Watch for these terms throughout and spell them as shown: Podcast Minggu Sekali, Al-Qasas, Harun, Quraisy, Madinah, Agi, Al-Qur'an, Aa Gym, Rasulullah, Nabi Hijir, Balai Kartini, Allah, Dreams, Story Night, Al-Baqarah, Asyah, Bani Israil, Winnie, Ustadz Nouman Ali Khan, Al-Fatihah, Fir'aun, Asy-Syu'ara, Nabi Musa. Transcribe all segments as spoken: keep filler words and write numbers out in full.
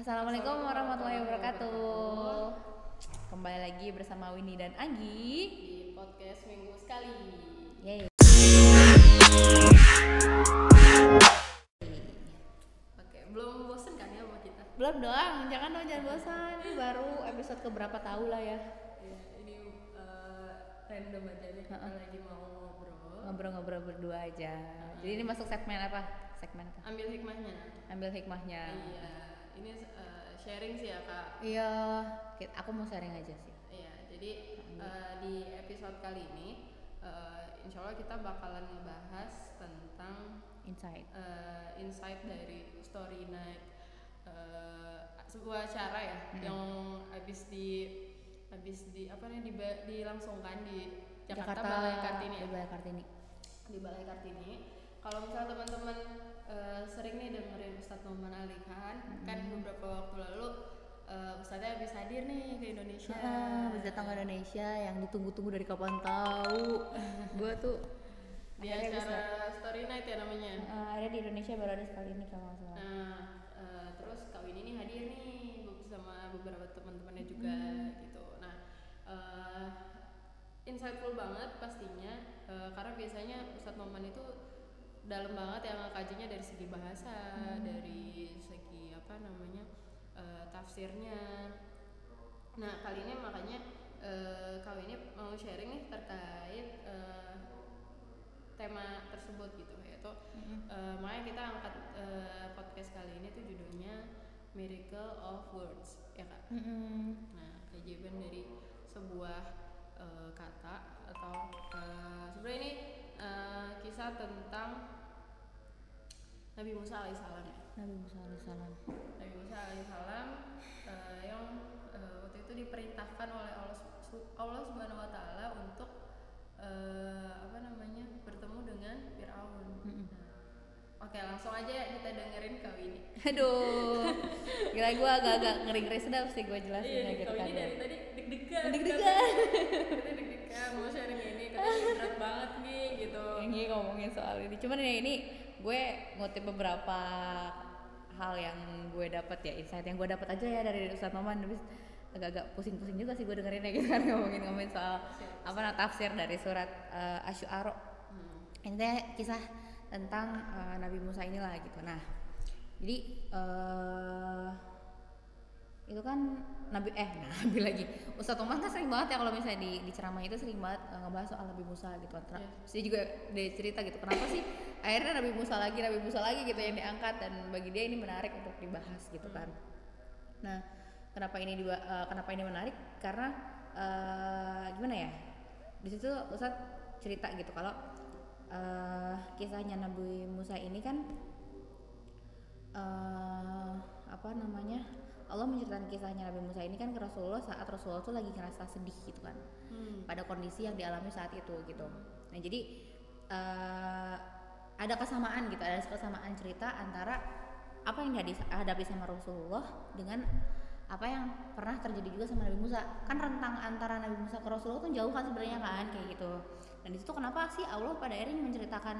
Assalamualaikum warahmatullahi wabarakatuh. Kembali lagi bersama Winnie dan Agi di Podcast Minggu Sekali. Yeay. Oke, belum bosan kan ya sama kita? Belum dong, jangan dong, jangan bosan. Baru episode keberapa tahu lah ya. Ya ini uh, random aja nih, kita lagi mau ngobrol. Ngobrol-ngobrol berdua aja. Uh-huh. Jadi ini masuk segmen apa? Segmen apa? Ambil hikmahnya. Ambil hikmahnya. Iya, ini uh, sharing sih ya kak. Iya, aku mau sharing aja sih. Iya, jadi uh, di episode kali ini uh, insya Allah kita bakalan ngebahas tentang insight uh, insight dari Story Night, uh, sebuah acara ya hmm. yang habis di habis di apa nih di, dilangsungkan di Jakarta, Jakarta Balai Kartini ya? di Balai Kartini di Balai Kartini. Kalau misalnya teman-teman uh, sering nih dengerin Ustadz Nouman Ali Khan, hmm. kan beberapa waktu lalu Uh, Ustadznya habis hadir nih ke Indonesia, habis ah, datang ke Indonesia yang ditunggu-tunggu dari kapan tahu. Gue tuh di acara Story Night ya namanya. Uh, ada di Indonesia baru ada sekali ini kalau nggak salah. Nah, uh, terus Kak Winnie nih hadir nih sama beberapa teman-temannya juga hmm. gitu. Nah, uh, insightful banget pastinya uh, karena biasanya Ustadz Nouman itu dalam banget yang kajinya dari segi bahasa, hmm. dari segi apa namanya? tafsirnya. Nah kali ini makanya uh, kau ini mau sharing nih terkait uh, tema tersebut gitu, yaitu mm-hmm. uh, makanya kita angkat uh, podcast kali ini tuh judulnya Miracle of Words ya kak. Mm-hmm. Nah keajaiban dari sebuah uh, kata atau uh, sebenarnya ini uh, kisah tentang Nabi Musa alaihissalam ya. Nabi Musa alaihissalam. Nabi Musa alaihissalam uh, yang uh, waktu itu diperintahkan oleh Allah, Allah Subhanahu Wa Taala untuk uh, apa namanya bertemu dengan Fir'aun. Mm-hmm. Oke langsung aja ya kita dengerin Kak Winnie. Aduh, kira gue agak-agak ngeri-ngeri sedap sih gue jelasin iya, gitu kan. Iya, Kak Winnie dari tadi deg-degan. Deg-degan. Kita deg-degan mau sharing ini, katanya berat banget nih gitu. Ini ngomongin soal ini, cuman ya ini. Gue ngutip beberapa hal yang gue dapat ya, insight yang gue dapat aja ya dari Ustadz Nouman. Habis agak-agak pusing-pusing juga sih gue dengerin ya gitu kan, ngomongin-ngomongin soal siap, apa nah, tafsir dari surat uh, Asy-Syu'ara. Hmm. Intinya kisah tentang uh, Nabi Musa inilah gitu. Nah, jadi uh, itu kan Nabi eh Nabi lagi. Ustadz Nouman kan sering banget ya kalau misalnya di, di ceramah itu sering banget uh, ngebahas soal Nabi Musa gitu. Terus yeah. juga dia cerita gitu kenapa sih akhirnya Nabi Musa lagi, Nabi Musa lagi gitu yang diangkat, dan bagi dia ini menarik untuk dibahas gitu kan. Nah, kenapa ini diba- uh, kenapa ini menarik? Karena uh, gimana ya? Di situ Ustadz cerita gitu kalau uh, kisahnya Nabi Musa ini kan uh, apa namanya? Allah menceritakan kisahnya Nabi Musa ini kan ke Rasulullah saat Rasulullah tuh lagi ngerasa sedih gitu kan. Hmm. Pada kondisi yang dialami saat itu gitu. Nah, jadi uh, ada kesamaan gitu, ada kesamaan cerita antara apa yang dihadapi sama Rasulullah dengan apa yang pernah terjadi juga sama Nabi Musa. Kan rentang antara Nabi Musa ke Rasulullah tuh jauh kan sebenarnya kan kayak gitu. Dan di situ kenapa sih Allah pada akhirnya menceritakan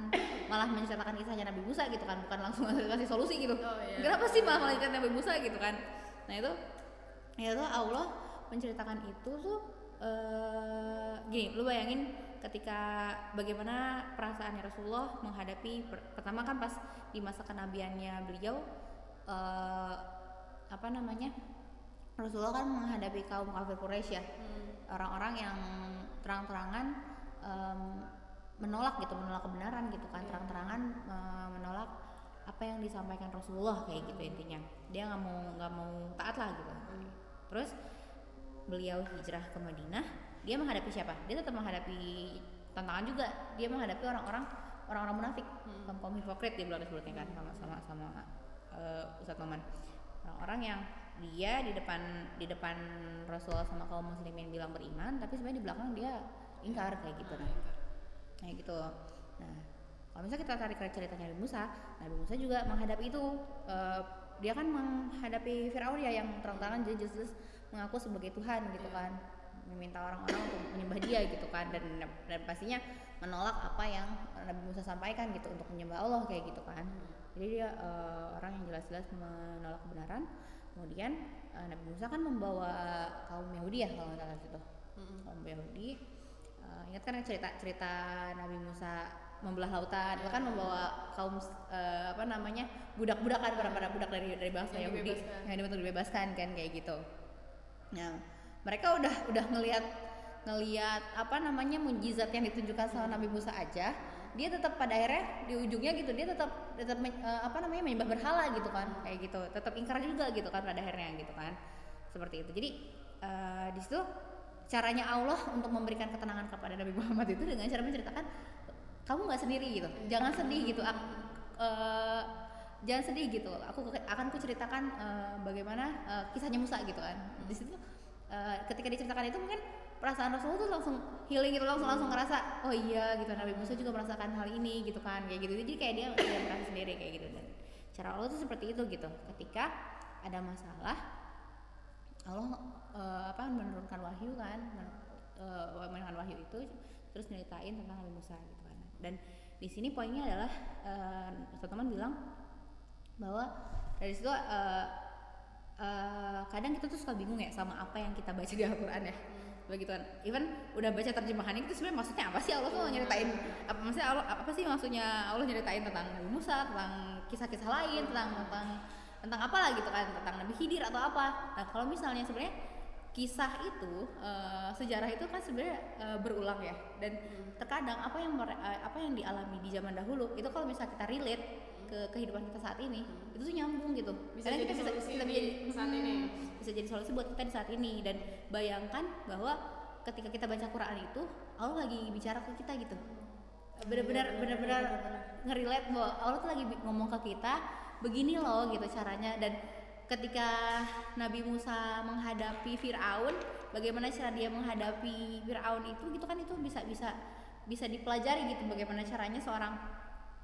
malah menceritakan kisahnya Nabi Musa gitu kan, bukan langsung kasih solusi gitu. Oh, iya. Kenapa sih malah menceritakan Nabi Musa gitu kan? Nah itu, ya tuh Allah menceritakan itu tuh uh, gini, lu bayangin ketika bagaimana perasaannya Rasulullah menghadapi per, pertama kan pas di masa kenabiannya beliau uh, apa namanya Rasulullah kan menghadapi kaum kafir Quraisy ya, hmm. orang-orang yang terang-terangan um, menolak gitu, menolak kebenaran gitu kan, hmm. terang-terangan uh, menolak apa yang disampaikan Rasulullah kayak gitu intinya, dia nggak mau nggak mau taat lah gitu. hmm. Terus beliau hijrah ke Madinah. Dia menghadapi siapa? Dia tetap menghadapi tantangan juga. Dia menghadapi orang-orang orang-orang munafik, kaum hipokrit dia bilang sebelumnya kan sama sama sama uh, Ustadz Nouman. Orang-orang yang dia di depan di depan Rasulullah sama kaum muslimin bilang beriman, tapi sebenarnya di belakang dia ingkar kayak gitu nah. Kayak gitu. Nah, kalau misalnya kita tarik ceritanya Nabi Musa, Nabi Musa juga menghadapi itu. Uh, dia kan menghadapi Fir'aun ya yang terang-terangan jelas-jelas mengaku sebagai Tuhan gitu kan. Meminta orang-orang untuk menyembah dia gitu kan, dan dan pastinya menolak apa yang Nabi Musa sampaikan gitu untuk menyembah Allah kayak gitu kan. Jadi dia uh, orang yang jelas-jelas menolak kebenaran, Kemudian uh, Nabi Musa kan membawa kaum Yahudi ya kalau nggak salah gitu, mm-hmm. kaum Yahudi. Uh, ingat kan cerita-cerita Nabi Musa membelah lautan, bahkan membawa kaum uh, apa namanya budak-budak kan, para para budak dari dari bangsa yang Yahudi dibebaskan. yang dibantu dibebaskan kan kayak gitu. Nah mereka udah udah ngelihat ngelihat apa namanya mukjizat yang ditunjukkan sama Nabi Musa aja, dia tetap pada akhirnya di ujungnya gitu dia tetap tetap uh, apa namanya menyembah berhala gitu kan kayak gitu, tetap ingkar juga gitu kan pada akhirnya gitu kan, seperti itu. Jadi uh, di situ caranya Allah untuk memberikan ketenangan kepada Nabi Muhammad itu dengan cara menceritakan kamu nggak sendiri gitu, jangan sedih gitu, aku, uh, jangan sedih gitu, aku akan kuceritakan uh, bagaimana uh, kisahnya Musa gitu kan. Di situ uh, ketika diceritakan itu mungkin perasaan Rasul tuh langsung healing gitu, langsung langsung ngerasa oh iya gitu, Nabi Musa juga merasakan hal ini gitu kan kayak gitu. Jadi kayak dia dia merasa sendiri kayak gitu, dan cara Allah tuh seperti itu gitu. Ketika ada masalah Allah uh, apa menurunkan wahyu kan, uh, menurunkan wahyu itu terus nyeritain tentang Nabi Musa gitu kan. Dan di sini poinnya adalah uh, teman bilang bahwa dari situ uh, uh, kadang kita tuh suka bingung ya sama apa yang kita baca di Al-Qur'an ya. Begitu kan, even udah baca terjemahannya itu sebenarnya maksudnya apa sih Allah tuh nyeritain, apa maksudnya Allah, apa sih maksudnya Allah nyeritain tentang Nabi Musa, tentang kisah-kisah lain, tentang tentang tentang apa lah gitu kan, tentang Nabi Hijir atau apa. Nah kalau misalnya sebenarnya kisah itu uh, sejarah itu kan sebenarnya uh, berulang ya, dan terkadang apa yang uh, apa yang dialami di zaman dahulu itu kalau misalnya kita relate ke kehidupan kita saat ini itu tuh nyambung gitu, bisa jadi, kita bisa, kita bisa, di, saat ini. bisa jadi solusi buat kita di saat ini. Dan bayangkan bahwa ketika kita baca Quran itu Allah lagi bicara ke kita gitu, benar-benar benar-benar ngerelate bahwa Allah tuh lagi ngomong ke kita begini loh gitu caranya. Dan ketika Nabi Musa menghadapi Fir'aun, bagaimana cara dia menghadapi Fir'aun itu gitu kan, itu bisa bisa bisa dipelajari gitu, bagaimana caranya seorang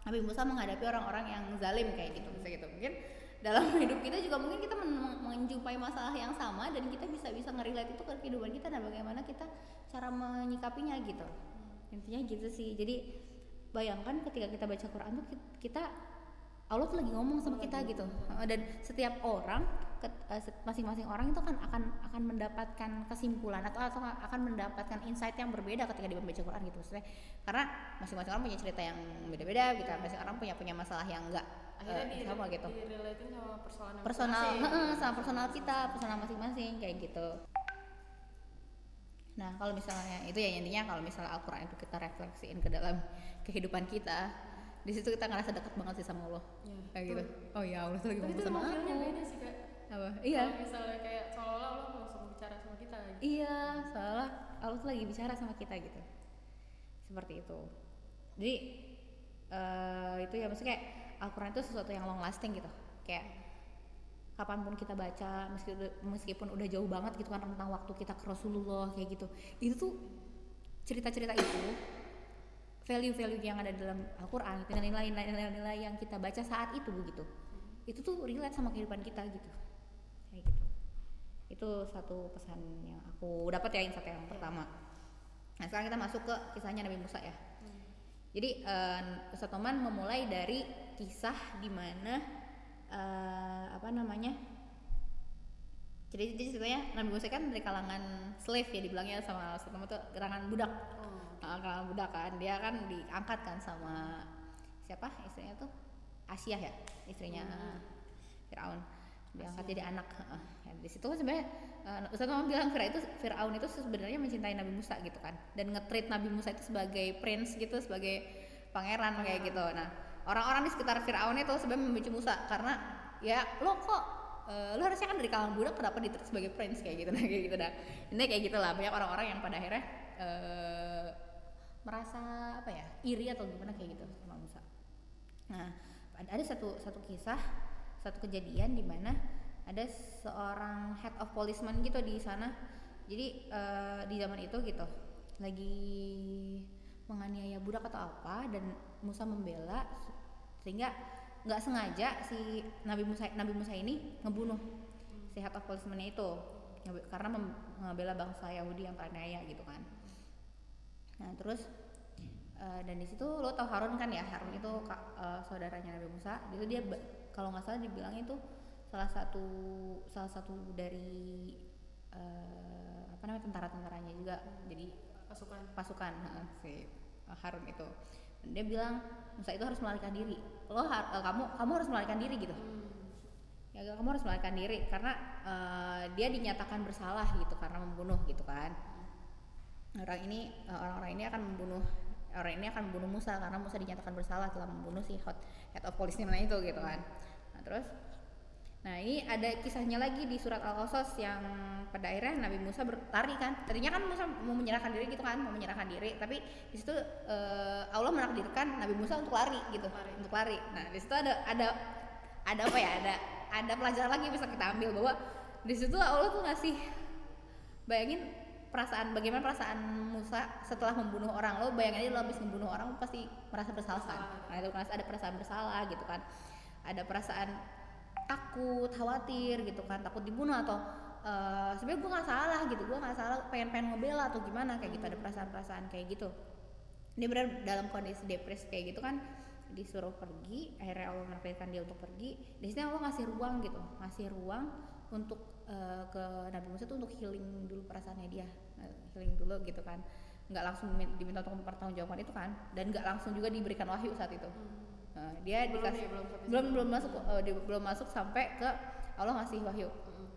Nabi Musa menghadapi orang-orang yang zalim kayak gitu, bisa gitu. Mungkin dalam hidup kita juga mungkin kita menjumpai masalah yang sama dan kita bisa bisa ngerelate itu ke kehidupan kita dan bagaimana kita cara menyikapinya gitu. Intinya gitu sih. Jadi bayangkan ketika kita baca Quran tuh kita Allah tuh lagi ngomong sama kita gitu. Dan setiap orang, masing-masing orang itu kan akan akan mendapatkan kesimpulan atau atau akan mendapatkan insight yang berbeda ketika dia membaca Quran gitu. Maksudnya karena masing-masing orang punya cerita yang beda-beda gitu, masing-masing orang punya punya masalah yang enggak uh, sama gitu. Di-relating sama personal personal heeh, sama personal kita, personal masing-masing kayak gitu. Nah, kalau misalnya itu ya intinya kalau misalnya Al-Qur'an itu kita refleksiin ke dalam kehidupan kita, di situ kita ngerasa dekat banget sih sama Allah. Ya, kayak tuh. Gitu. Oh ya, Allah tuh lagi ngomong sama aku. Tapi itu beda sih, Kak. Apa? Iya. Kalau misalnya kayak seolah-olah Allah langsung bicara sama kita gitu. Iya, seolah Allah tuh lagi bicara sama kita gitu. Seperti itu. Jadi uh, itu ya maksudnya kayak Al-Qur'an itu sesuatu yang long lasting gitu. Kayak kapanpun kita baca, meskipun meskipun udah jauh banget gitu kan tentang waktu kita ke Rasulullah kayak gitu. Itu tuh cerita-cerita itu value-value yang ada dalam Al-Qur'an, nilai-nilai yang kita baca saat itu gitu, itu tuh relate sama kehidupan kita gitu, kayak gitu. Itu satu pesan yang aku dapat ya, insight yang pertama. Nah sekarang kita masuk ke kisahnya Nabi Musa ya. Hmm. Jadi uh, Ustadz Nouman memulai dari kisah di mana uh, apa namanya? Jadi ceritanya Nabi Musa kan dari kalangan slave ya, dibilangnya sama Ustadz Nouman tuh kalangan budak. Oh. Kalangan budak kan, dia kan diangkat kan sama siapa istrinya tuh, Asyah ya, istrinya hmm. Fir'aun, diangkat Asyah. Jadi anak. Uh, ya, di situ kan sebenarnya uh, Ustadz Nouman bilang kira itu Fir'aun itu sebenarnya mencintai Nabi Musa gitu kan, dan nge-treat Nabi Musa itu sebagai prince gitu, sebagai pangeran kayak gitu. Nah orang-orang di sekitar Fir'aun itu sebenarnya membenci Musa karena ya lo kok uh, lo harusnya kan dari kalangan budak kenapa di-treat sebagai prince kayak gitu, nah kayak gitu dah. Ini kayak gitulah banyak orang-orang yang pada akhirnya uh, merasa apa ya iri atau gimana kayak gitu sama Musa. Nah ada satu satu kisah, satu kejadian di mana ada seorang head of policeman gitu di sana. Jadi uh, di zaman itu gitu lagi menganiaya budak atau apa, dan Musa membela sehingga nggak sengaja si Nabi Musa Nabi Musa ini ngebunuh si head of policeman itu karena membela bangsa Yahudi yang teraniaya gitu kan. Nah terus uh, dan di situ lo tau Harun kan ya, Harun itu uh, saudaranya Nabi Musa. Itu dia kalau nggak salah dibilangnya itu salah satu salah satu dari uh, apa namanya tentara-tentaranya juga, jadi pasukan pasukan uh, si Harun itu, dia bilang Musa itu harus melarikan diri, lo har- uh, kamu kamu harus melarikan diri gitu, hmm. ya kamu harus melarikan diri karena uh, dia dinyatakan bersalah gitu karena membunuh gitu kan, orang ini uh, orang-orang ini akan membunuh orang ini akan membunuh Musa karena Musa dinyatakan bersalah telah membunuh si hot, head of police mana itu gitu kan. Nah terus, nah ini ada kisahnya lagi di surat Al-Qasas yang pada akhirnya Nabi Musa berlari kan, tadinya kan Musa mau menyerahkan diri gitu kan, mau menyerahkan diri, tapi di situ uh, Allah menakdirkan Nabi Musa untuk lari gitu, lari. untuk lari. Nah di situ ada ada ada apa ya, ada ada pelajaran lagi bisa kita ambil bahwa di situ Allah tuh ngasih, bayangin perasaan, bagaimana perasaan Musa setelah membunuh orang, lo bayangin aja lo habis membunuh orang lo pasti merasa bersalah kan, nah itu merasa ada perasaan bersalah gitu kan, ada perasaan takut, khawatir gitu kan, takut dibunuh atau uh, sebenarnya gue nggak salah gitu, gue nggak salah, pengen-pengen ngebela atau gimana kayak gitu, ada perasaan-perasaan kayak gitu. Dia benar dalam kondisi depres kayak gitu kan, disuruh pergi, akhirnya Allah menakdirkan dia untuk pergi. Di sini Allah ngasih ruang gitu, ngasih ruang untuk uh, ke Nabi Musa tuh untuk healing dulu perasaannya dia, healing dulu gitu kan, nggak langsung diminta untuk mempertanggungjawabkan itu kan, dan nggak langsung juga diberikan wahyu saat itu. Hmm. Uh, dia belum dikasih ya, belum, belum belum masuk uh, di, belum masuk sampai ke Allah ngasih wahyu. Mm-hmm.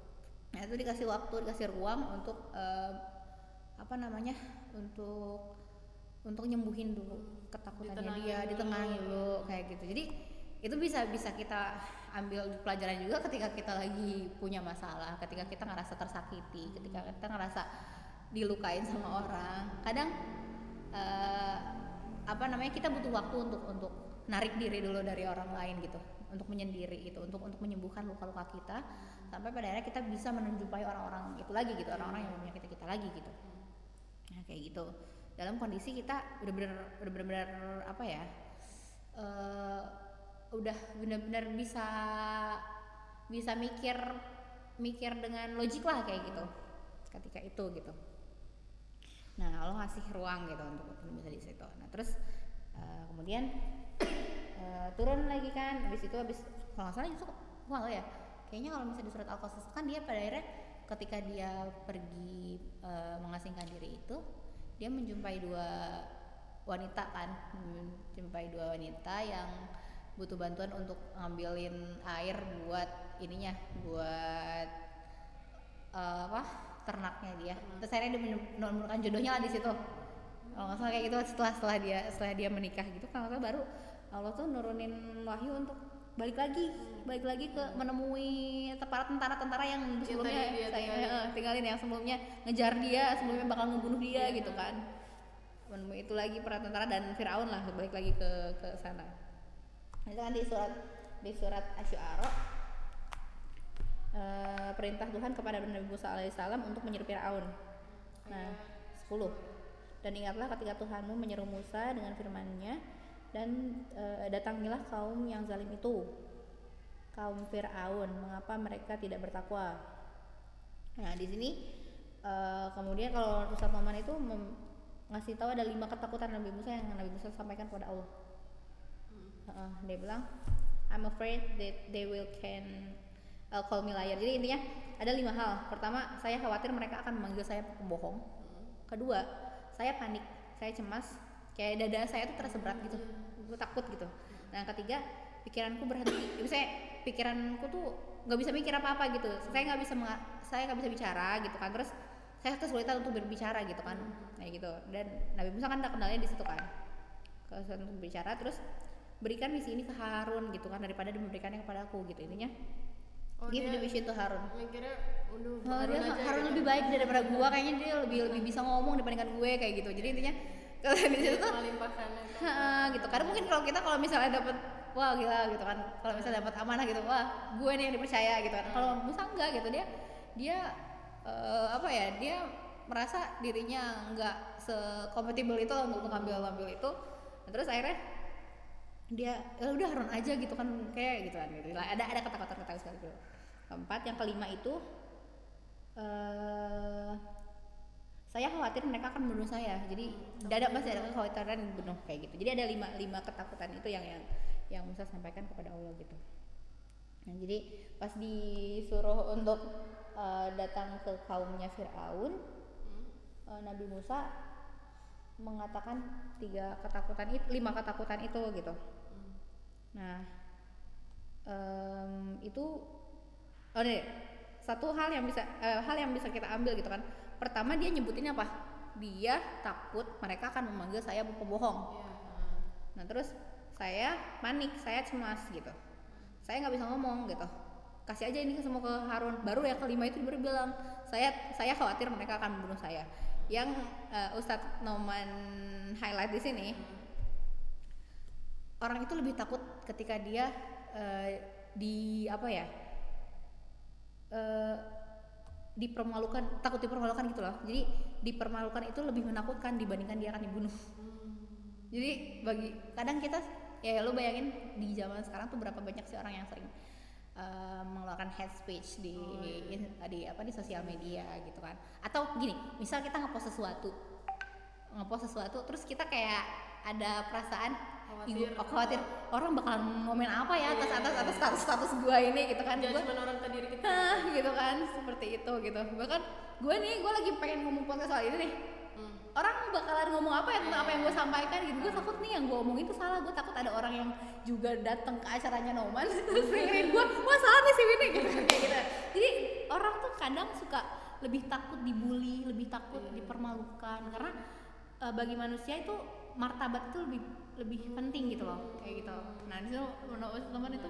Nah itu dikasih waktu, dikasih ruang untuk uh, apa namanya untuk untuk nyembuhin dulu ketakutannya dia, ditenangin dulu kayak gitu. Jadi itu bisa bisa kita ambil pelajaran juga ketika kita lagi punya masalah, ketika kita ngerasa tersakiti, ketika kita ngerasa dilukain sama orang. Kadang uh, apa namanya kita butuh waktu untuk untuk narik diri dulu dari orang lain gitu, untuk menyendiri gitu, untuk untuk menyembuhkan luka-luka kita sampai pada akhirnya kita bisa menjumpai orang-orang itu lagi gitu, orang-orang yang menyakiti kita lagi gitu. Nah kayak gitu, dalam kondisi kita udah benar-benar apa ya, uh, udah benar-benar bisa bisa mikir mikir dengan logik lah kayak gitu ketika itu gitu. Nah Allah ngasih ruang gitu untuk bisa di situ. Nah terus uh, kemudian Uh, turun lagi kan, habis itu habis kalau nggak salah justru nggak tahu ya, kayaknya kalau misalnya di surat Al-Qasas kan dia pada akhirnya ketika dia pergi uh, mengasingkan diri itu dia menjumpai dua wanita kan, menjumpai dua wanita yang butuh bantuan untuk ngambilin air buat ininya, buat uh, apa ternaknya dia. Terus akhirnya dia menemukan jodohnya lah di situ. Kalau nggak salah kayak gitu setelah setelah dia setelah dia menikah gitu kan, baru Allah tuh nurunin wahyu untuk balik lagi, balik lagi ke menemui para tentara-tentara yang sebelumnya ya, saya eh, tinggalin yang sebelumnya ngejar dia, sebelumnya bakal ngebunuh dia gitu kan. Menemui itu lagi para tentara dan Fir'aun lah, balik lagi ke ke sana. Itu kan di surat di surat Asy-Syu'ara eh, perintah Tuhan kepada Nabi Musa alaihissalam untuk menyeru Fir'aun. Nah, sepuluh. Dan ingatlah ketika Tuhanmu menyeru Musa dengan firman-Nya, dan e, datangilah kaum yang zalim itu, kaum Fir'aun, mengapa mereka tidak bertakwa. Nah di sini e, kemudian kalau Ustadz Nouman itu mem- ngasih tahu ada lima ketakutan Nabi Musa yang Nabi Musa sampaikan kepada Allah. hmm. uh, Dia bilang I'm afraid that they will can uh, call me liar. Jadi intinya ada lima hal. Pertama, saya khawatir mereka akan memanggil saya pembohong. hmm. Kedua, saya panik, saya cemas, kayak dada saya tuh terasa berat gitu, gue takut gitu. Nah ketiga, pikiranku berhenti, misalnya pikiranku tuh nggak bisa mikir apa-apa gitu, saya nggak bisa menga- saya nggak bisa bicara gitu kan, terus saya kesulitan untuk berbicara gitu kan, kayak gitu. Dan Nabi Musa kan udah kenalnya di situ kan, kesulitan untuk berbicara, terus berikan misi ini ke Harun gitu kan, daripada diberikannya kepada aku gitu intinya. Oh, give the wish to Harun. Mikirnya, udah, oh, Harun, dia, Harun lebih baik daripada gue, kayaknya dia lebih lebih bisa ngomong dibandingkan gue kayak gitu. Jadi intinya kalau di situ tuh gitu. Karena mungkin kalau kita kalau misalnya dapat wah gila gitu kan, kalau misalnya dapat amanah gitu, wah gue nih yang dipercaya gitu kan. Kalau Musa enggak gitu, dia dia uh, apa ya, dia merasa dirinya enggak se-compatible itu untuk ngambil-ngambil itu. Nah, terus akhirnya dia ya udah Harun aja gitu kan, kayak gitu kan gitu. Ada ada kata-kata-kata gitu. Keempat, yang kelima itu uh, saya khawatir mereka akan membunuh saya. Jadi dada masih ada kekhawatiran bunuh kayak gitu. Jadi ada lima lima ketakutan itu yang yang yang Musa sampaikan kepada Allah gitu. Nah, jadi pas disuruh untuk uh, datang ke kaumnya Fir'aun, hmm. uh, Nabi Musa mengatakan tiga ketakutan itu, lima ketakutan itu gitu. Hmm. Nah, um, itu oh nih, satu hal yang bisa uh, hal yang bisa kita ambil gitu kan. Pertama dia nyebutin apa? Dia takut mereka akan memanggil saya pembohong. Yeah. Nah, terus saya panik, saya cemas gitu. Saya nggak bisa ngomong gitu, kasih aja ini semua ke Harun. Baru yang kelima itu baru bilang saya saya khawatir mereka akan membunuh saya. Yang uh, Ustadz Nouman highlight di sini, orang itu lebih takut ketika dia uh, di apa ya uh, dipermalukan, takut dipermalukan gitu loh. Jadi dipermalukan itu lebih menakutkan dibandingkan dia akan dibunuh. Jadi bagi kadang kita ya lo bayangin di zaman sekarang tuh berapa banyak sih orang yang sering uh, mengeluarkan hate speech di, oh, iya. di apa di sosial media gitu kan. Atau gini, misal kita ngepost sesuatu, ngepost sesuatu, terus kita kayak ada perasaan khawatir, ibu, khawatir orang bakalan komen apa ya atas atas atas status status gue ini gitu kan. Jangan cuma orang ke diri kita. Nah, gitu kan, seperti itu gitu. Bahkan gue nih, gue lagi pengen ngomong podcast soal ini nih. Orang bakalan ngomong apa ya tentang apa yang gue sampaikan gitu. Gue takut nih yang gue omongin itu salah. Gue takut ada orang yang juga datang ke acaranya Nouman terus dengerin gue, wah salah nih si Winnie gitu kayak gitu. Jadi orang tuh kadang suka lebih takut dibully, lebih takut yeah. dipermalukan, karena e, bagi manusia itu martabat itu lebih lebih penting gitu loh, kayak gitu. Nah di situ menurut teman itu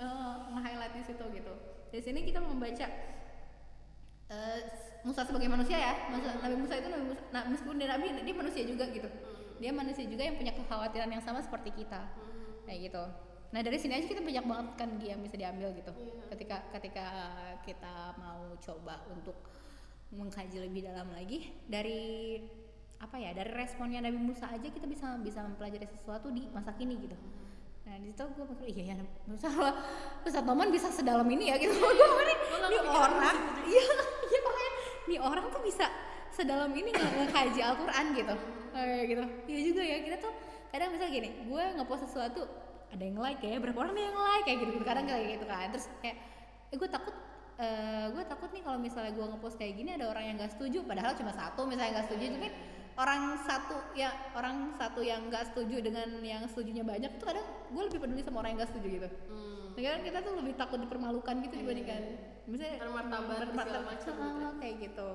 e, nge-highlight di situ gitu. Dari sini kita membaca Uh, Musa sebagai manusia ya, Musa, Nabi Musa itu Nabi Musa, nah, meskipun dia Nabi, dia manusia juga gitu. Dia manusia juga yang punya kekhawatiran yang sama seperti kita, kayak gitu. Nah dari sini aja kita banyak banget kan yang bisa diambil gitu. Yeah. Ketika ketika kita mau coba untuk mengkaji lebih dalam lagi dari apa ya, dari responnya Nabi Musa aja kita bisa bisa mempelajari sesuatu di masa kini gitu. Nah di situ gue mikir iya ya Musa lah, Ustadz Nouman bisa sedalam ini ya gitu. Gue nih ini orang, iya iya makanya nih orang tuh bisa sedalam ini ngekaji Al-Qur'an gitu, kayak gitu. Iya juga ya, kita tuh kadang misalnya gini, gue ngepost sesuatu ada yang like ya, berapa orang yang like kayak gitu, kadang kayak gitu kan. Terus kayak eh, gue takut, uh, gue takut nih kalau misalnya gue ngepost kayak gini ada orang yang nggak setuju, padahal cuma satu misalnya nggak setuju, tapi orang satu ya orang satu yang nggak setuju dengan yang setujunya banyak itu kadang gue lebih peduli sama orang yang nggak setuju gitu. Hmm. Karena kita tuh lebih takut dipermalukan gitu dibandingkan hmm. misalnya martabat segala macam gitu. Kayak gitu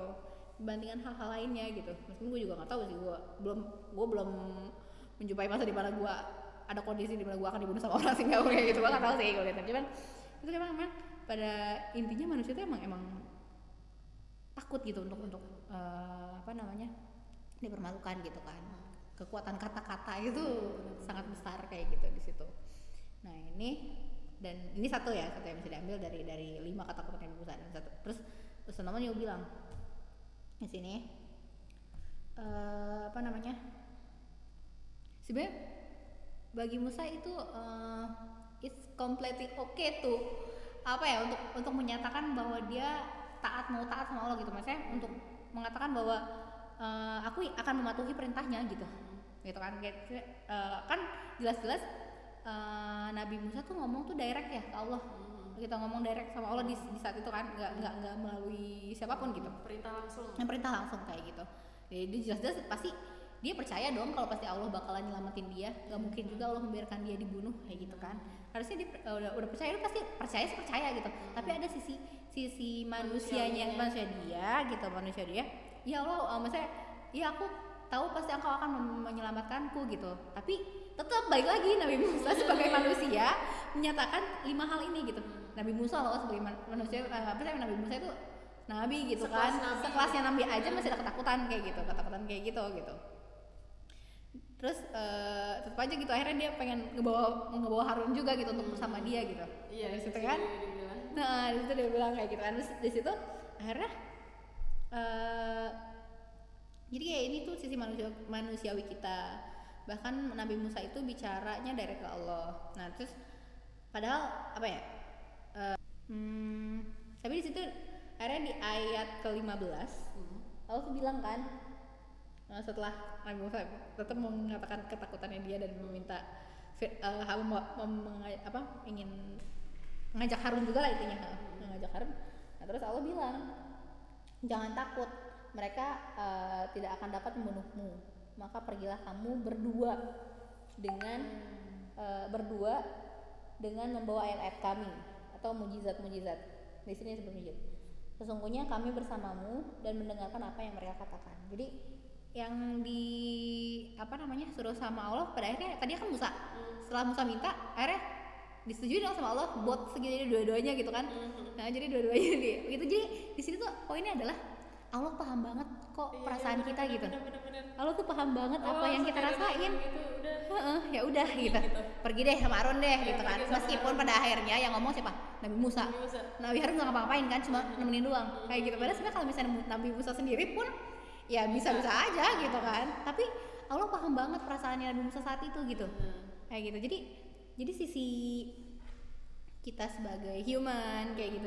dibandingkan hal-hal lainnya gitu. Meskipun gue juga nggak tahu sih, gue belum gue belum menjumpai masa di mana gue ada kondisi di mana gue akan dibunuh sama orang sih, nggak kayak gitu, gue nggak tahu sih kalau lihat. Cuman itu memang memang pada intinya manusia itu emang emang takut gitu untuk untuk uh, apa namanya dipermalukan gitu kan. Kekuatan kata-kata itu sangat besar kayak gitu di situ. Nah ini dan ini satu ya satu yang bisa diambil dari dari lima kata-kata yang dibuat satu. Terus Ustadz Nouman juga bilang di sini uh, apa namanya sebenarnya bagi Musa itu uh, it's completely okay tuh apa ya untuk untuk menyatakan bahwa dia taat mau taat sama Allah gitu, maksudnya untuk mengatakan bahwa Uh, aku akan mematuhi perintahnya gitu, gitu kan, uh, kan jelas-jelas uh, Nabi Musa tuh ngomong tuh direct ya ke Allah, kita gitu, ngomong direct sama Allah di, di saat itu kan, nggak nggak nggak melalui siapapun gitu. Perintah langsung. Yang perintah langsung kayak gitu. Jadi jelas-jelas pasti dia percaya dong kalau pasti Allah bakalan nyelamatin dia, nggak mungkin juga Allah membiarkan dia dibunuh kayak gitu kan. Harusnya dia uh, udah udah percaya, udah pasti percaya sih percaya gitu. Tapi ada sisi sisi manusianya, manusianya. manusia dia gitu, manusia dia. Ya Allah, maksudnya, ya aku tahu pasti engkau akan menyelamatkanku gitu. Tapi tetap balik lagi Nabi Musa sebagai manusia menyatakan lima hal ini gitu. Nabi Musa loh sebagai manusia, apa sih Nabi Musa itu nabi gitu kan. Sekelasnya nabi aja masih ada ketakutan kayak gitu, ketakutan kayak gitu gitu. Terus uh, tetap aja gitu akhirnya dia pengen ngebawa ngebawa Harun juga gitu untuk bersama dia gitu. Iya, di situ kan. Nah, di situ dia bilang kayak gitu kan. Terus di situ akhirnya Uh, jadi ya ini tuh sisi manusia, manusiawi kita. Bahkan Nabi Musa itu bicaranya direct ke Allah. Nah terus padahal apa ya? Uh, hmm, tapi di situ akhirnya di ayat ke lima belas hmm. Allah tuh bilang kan nah, setelah Nabi Musa tetap mengatakan ketakutannya dia dan meminta uh, apa, apa ingin ngajak Harun juga lah intinya, ngajak Harun. Nah, terus Allah bilang, jangan takut, mereka uh, tidak akan dapat membunuhmu, maka pergilah kamu berdua dengan uh, berdua dengan membawa ayat-ayat kami atau mujizat-mujizat. Di sini sebelum mujizat, sesungguhnya kami bersamamu dan mendengarkan apa yang mereka katakan. Jadi yang di apa namanya suruh sama Allah pada akhirnya tadi kan Musa, setelah Musa minta akhirnya disetujui dong sama Allah buat segini dua-duanya gitu kan. Nah jadi dua-duanya gitu, jadi di sini tuh poinnya adalah Allah paham banget kok iya, perasaan bener, kita bener, gitu. Bener, bener. Allah tuh paham banget oh, apa yang kita rasain. Gitu, udah. Uh-uh, ya udah gitu. gitu. Pergi deh sama Harun deh ya, gitu kan. Meskipun pada akhirnya yang ngomong siapa? Nabi Musa. Nabi Musa. Nabi Harun nggak ngapa-ngapain kan, cuma hmm. nemenin doang. Hmm. Kayak gitu. Padahal sebenarnya kalau misalnya Nabi Musa sendiri pun ya bisa-bisa aja gitu kan. Tapi Allah paham banget perasaannya Nabi Musa saat itu gitu. Hmm. Kayak gitu. Jadi jadi sisi kita sebagai human kayak gitu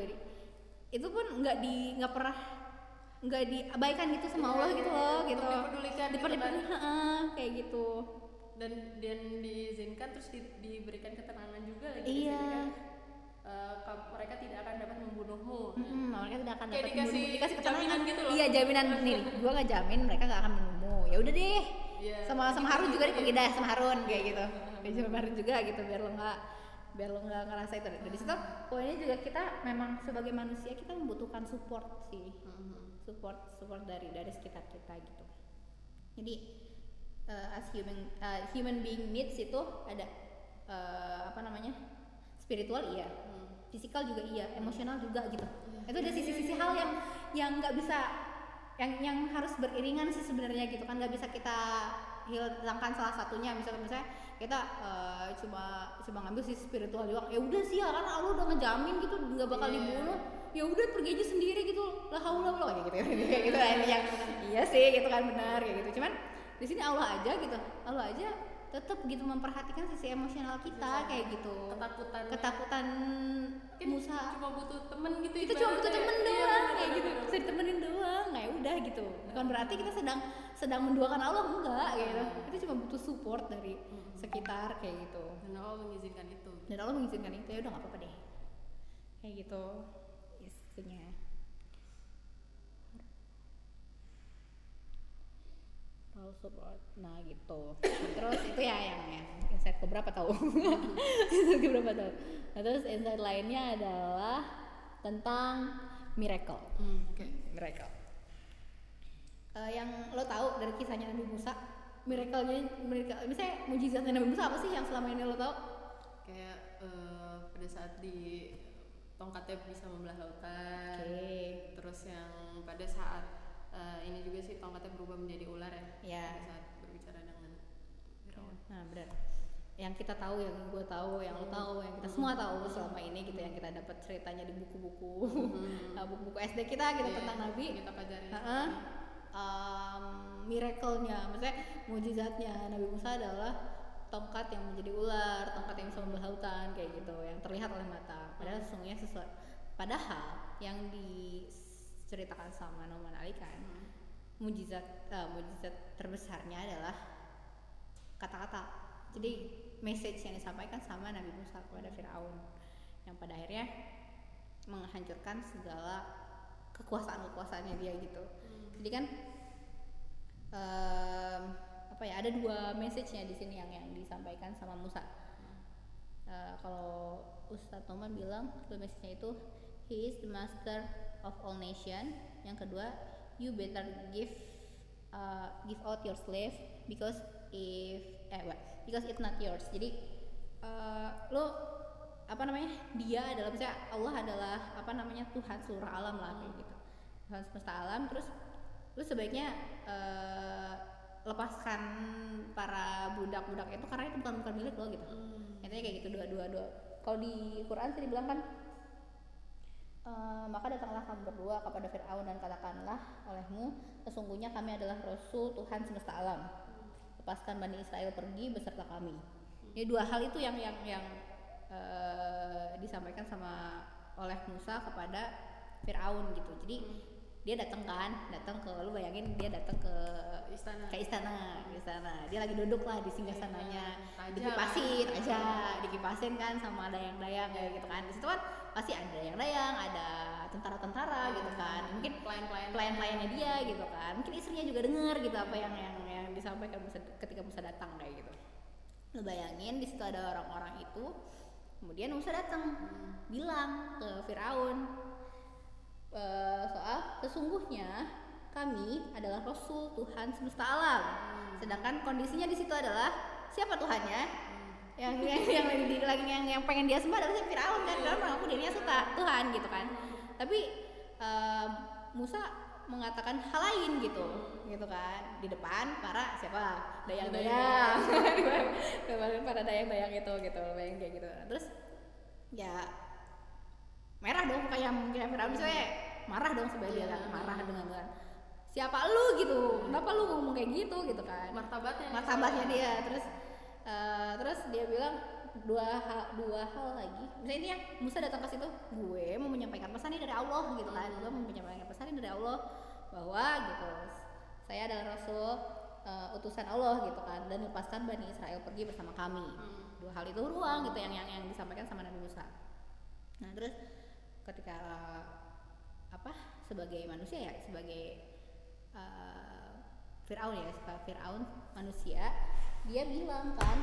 itu pun nggak di nggak pernah nggak diabaikan gitu sama Allah gitu loh, gitu diperdulikan, diperdulikan gitu kan? Kayak gitu dan dan diizinkan terus di, diberikan ketenangan juga lagi iya. Diberikan uh, mereka tidak akan dapat membunuhmu hmm, ya. Mereka tidak akan dapat dikasih, dikasih ketenangan gitu loh, iya jaminan nih gue nggak jamin mereka nggak akan membunuhmu ya udah deh yeah. sama sama Harun juga deh pergi dah sama Harun kayak gitu sama Harun juga gitu biar lo nggak biar lo nggak ngerasa itu dari hmm. situ poinnya juga kita memang sebagai manusia kita membutuhkan support sih hmm. support support dari dari sekitar kita gitu. Jadi uh, as human uh, human being needs itu ada uh, apa namanya spiritual iya hmm. fisikal juga iya emosional juga gitu hmm. Itu ada sisi-sisi hal yang yang nggak bisa yang yang harus beriringan sih sebenarnya gitu kan, nggak bisa kita hilangkan salah satunya. Misalnya misalnya kita uh, cuma cuma ngambil si spiritual doang, ya udah sih karena Allah udah ngejamin gitu nggak bakal yeah. dibunuh, ya udah pergi aja sendiri gitu lah haula wala kayak gitu kayak gitu kan yang iya sih gitu kan benar kayak gitu. Cuman di sini Allah aja gitu Allah aja tetap gitu memperhatikan sisi emosional kita kayak gitu, ketakutan ketakutan Musa cuma butuh temen gitu, kita cuma butuh temen ya, doang ya, kayak gitu bisa ditemenin doang ya udah gitu, bukan berarti kita sedang sedang menduakan Allah enggak gitu, kita cuma butuh support dari sekitar kayak gitu dan Allah mengizinkan itu dan Allah mengizinkan itu ya udah nggak apa-apa deh kayak gitu isinya. Nah gitu. Terus itu ya yang, yang insight keberapa tahu? Insight keberapa tahu? Nah, terus insight lainnya adalah tentang miracle. Hmm, Oke. Okay. Miracle. Uh, yang lo tahu dari kisahnya Nabi Musa, miracle-nya, miracle, misalnya mujizatnya Nabi Musa apa sih yang selama ini lo tahu? Kayak uh, pada saat di tongkatnya bisa membelah lautan. Okay. Terus yang pada saat Uh, ini juga sih tongkatnya berubah menjadi ular ya, yeah. saat berbicara dengan Fir'aun. Nah benar. Yang kita tahu, yang gue tahu, yang mm. lo tahu, yang kita mm. semua tahu mm. selama ini gitu, yang kita dapat ceritanya di buku-buku, mm. uh, buku-buku S D kita gitu yeah, tentang Nabi. Kita pelajari. Uh-uh. Um, miracle-nya, maksudnya mujizatnya Nabi Musa adalah tongkat yang menjadi ular, tongkat yang bisa membelah lautan kayak gitu, yang terlihat oleh mata. Padahal sesungguhnya sesuatu. Padahal yang di ceritakan sama Nouman Ali Khan hmm. mujizat uh, mujizat terbesarnya adalah kata-kata. Jadi message yang disampaikan sama Nabi Musa kepada Fir'aun yang pada akhirnya menghancurkan segala kekuasaan-kekuasaannya dia gitu. Hmm. Jadi kan um, apa ya ada dua message-nya di sini yang yang disampaikan sama Musa. Hmm. Uh, kalau Ustadz Nouman bilang dua message-nya itu He is the master of all nation. Yang kedua, you better give uh, give out your slave because if eh what? because it's not yours. Jadi uh, lo apa namanya? Dia adalah misalnya Allah adalah apa namanya Tuhan seluruh alam lah kayak gitu. Tuhan semesta alam. Terus lo sebaiknya uh, lepaskan para budak-budak itu karena itu bukan bukan milik lo gitu. Intinya kayak gitu dua-dua dua. Kalau di Quran sih dibilang kan Uh, maka datanglah kamu berdua kepada Fir'aun dan katakanlah olehmu sesungguhnya kami adalah Rasul Tuhan semesta alam, lepaskan Bani Israil pergi beserta kami. Ini dua hal itu yang yang yang uh, disampaikan sama oleh Musa kepada Fir'aun gitu. Jadi dia datang kan, datang ke, lu bayangin dia datang ke istana, ke istana, ke istana. Dia lagi duduk lah di singgasananya, dikipasin aja, dikipasin kan sama dayang-dayang kayak gitu kan. Di situ kan pasti ada dayang-dayang, ada tentara-tentara gitu kan. Mungkin klien-kliennya dia gitu kan. Mungkin istrinya juga dengar gitu apa yang yang yang disampaikan Musa, ketika Musa datang kayak gitu. Lu bayangin di situ ada orang-orang itu. Kemudian Musa datang hmm. bilang ke Fir'aun, Uh, soal sesungguhnya kami adalah Rasul Tuhan semesta alam, hmm. sedangkan kondisinya di situ adalah siapa Tuhannya? Hmm. Yang yang yang, yang yang yang pengen dia sembah adalah si Fir'aun kan, karena mengaku dirinya serta Tuhan gitu kan. Tapi uh, Musa mengatakan hal lain gitu, gitu kan, di depan para siapa? Dayang-dayang, di depan para dayang-dayang itu gitu, bayang kayak gitu. Terus ya merah dong kayak mungkin Fir'aun misalnya marah dong sebagai dia kan, marah dengan dengan siapa lu gitu, kenapa lu ngomong kayak gitu gitu kan, martabatnya martabatnya dia, dia. Terus uh, terus dia bilang dua hal dua hal lagi, misalnya ini ya Musa datang ke situ, gue mau menyampaikan pesan ini dari Allah gitu kan, gue mau menyampaikan pesan ini dari Allah bahwa gitu saya adalah Rasul uh, utusan Allah gitu kan, dan lepaskan Bani Israil pergi bersama kami. hmm. Dua hal itu ruang gitu yang yang yang disampaikan sama Nabi Musa. Nah terus ketika uh, apa sebagai manusia ya sebagai uh, Fir'aun ya sebagai Fir'aun manusia, dia bilang kan,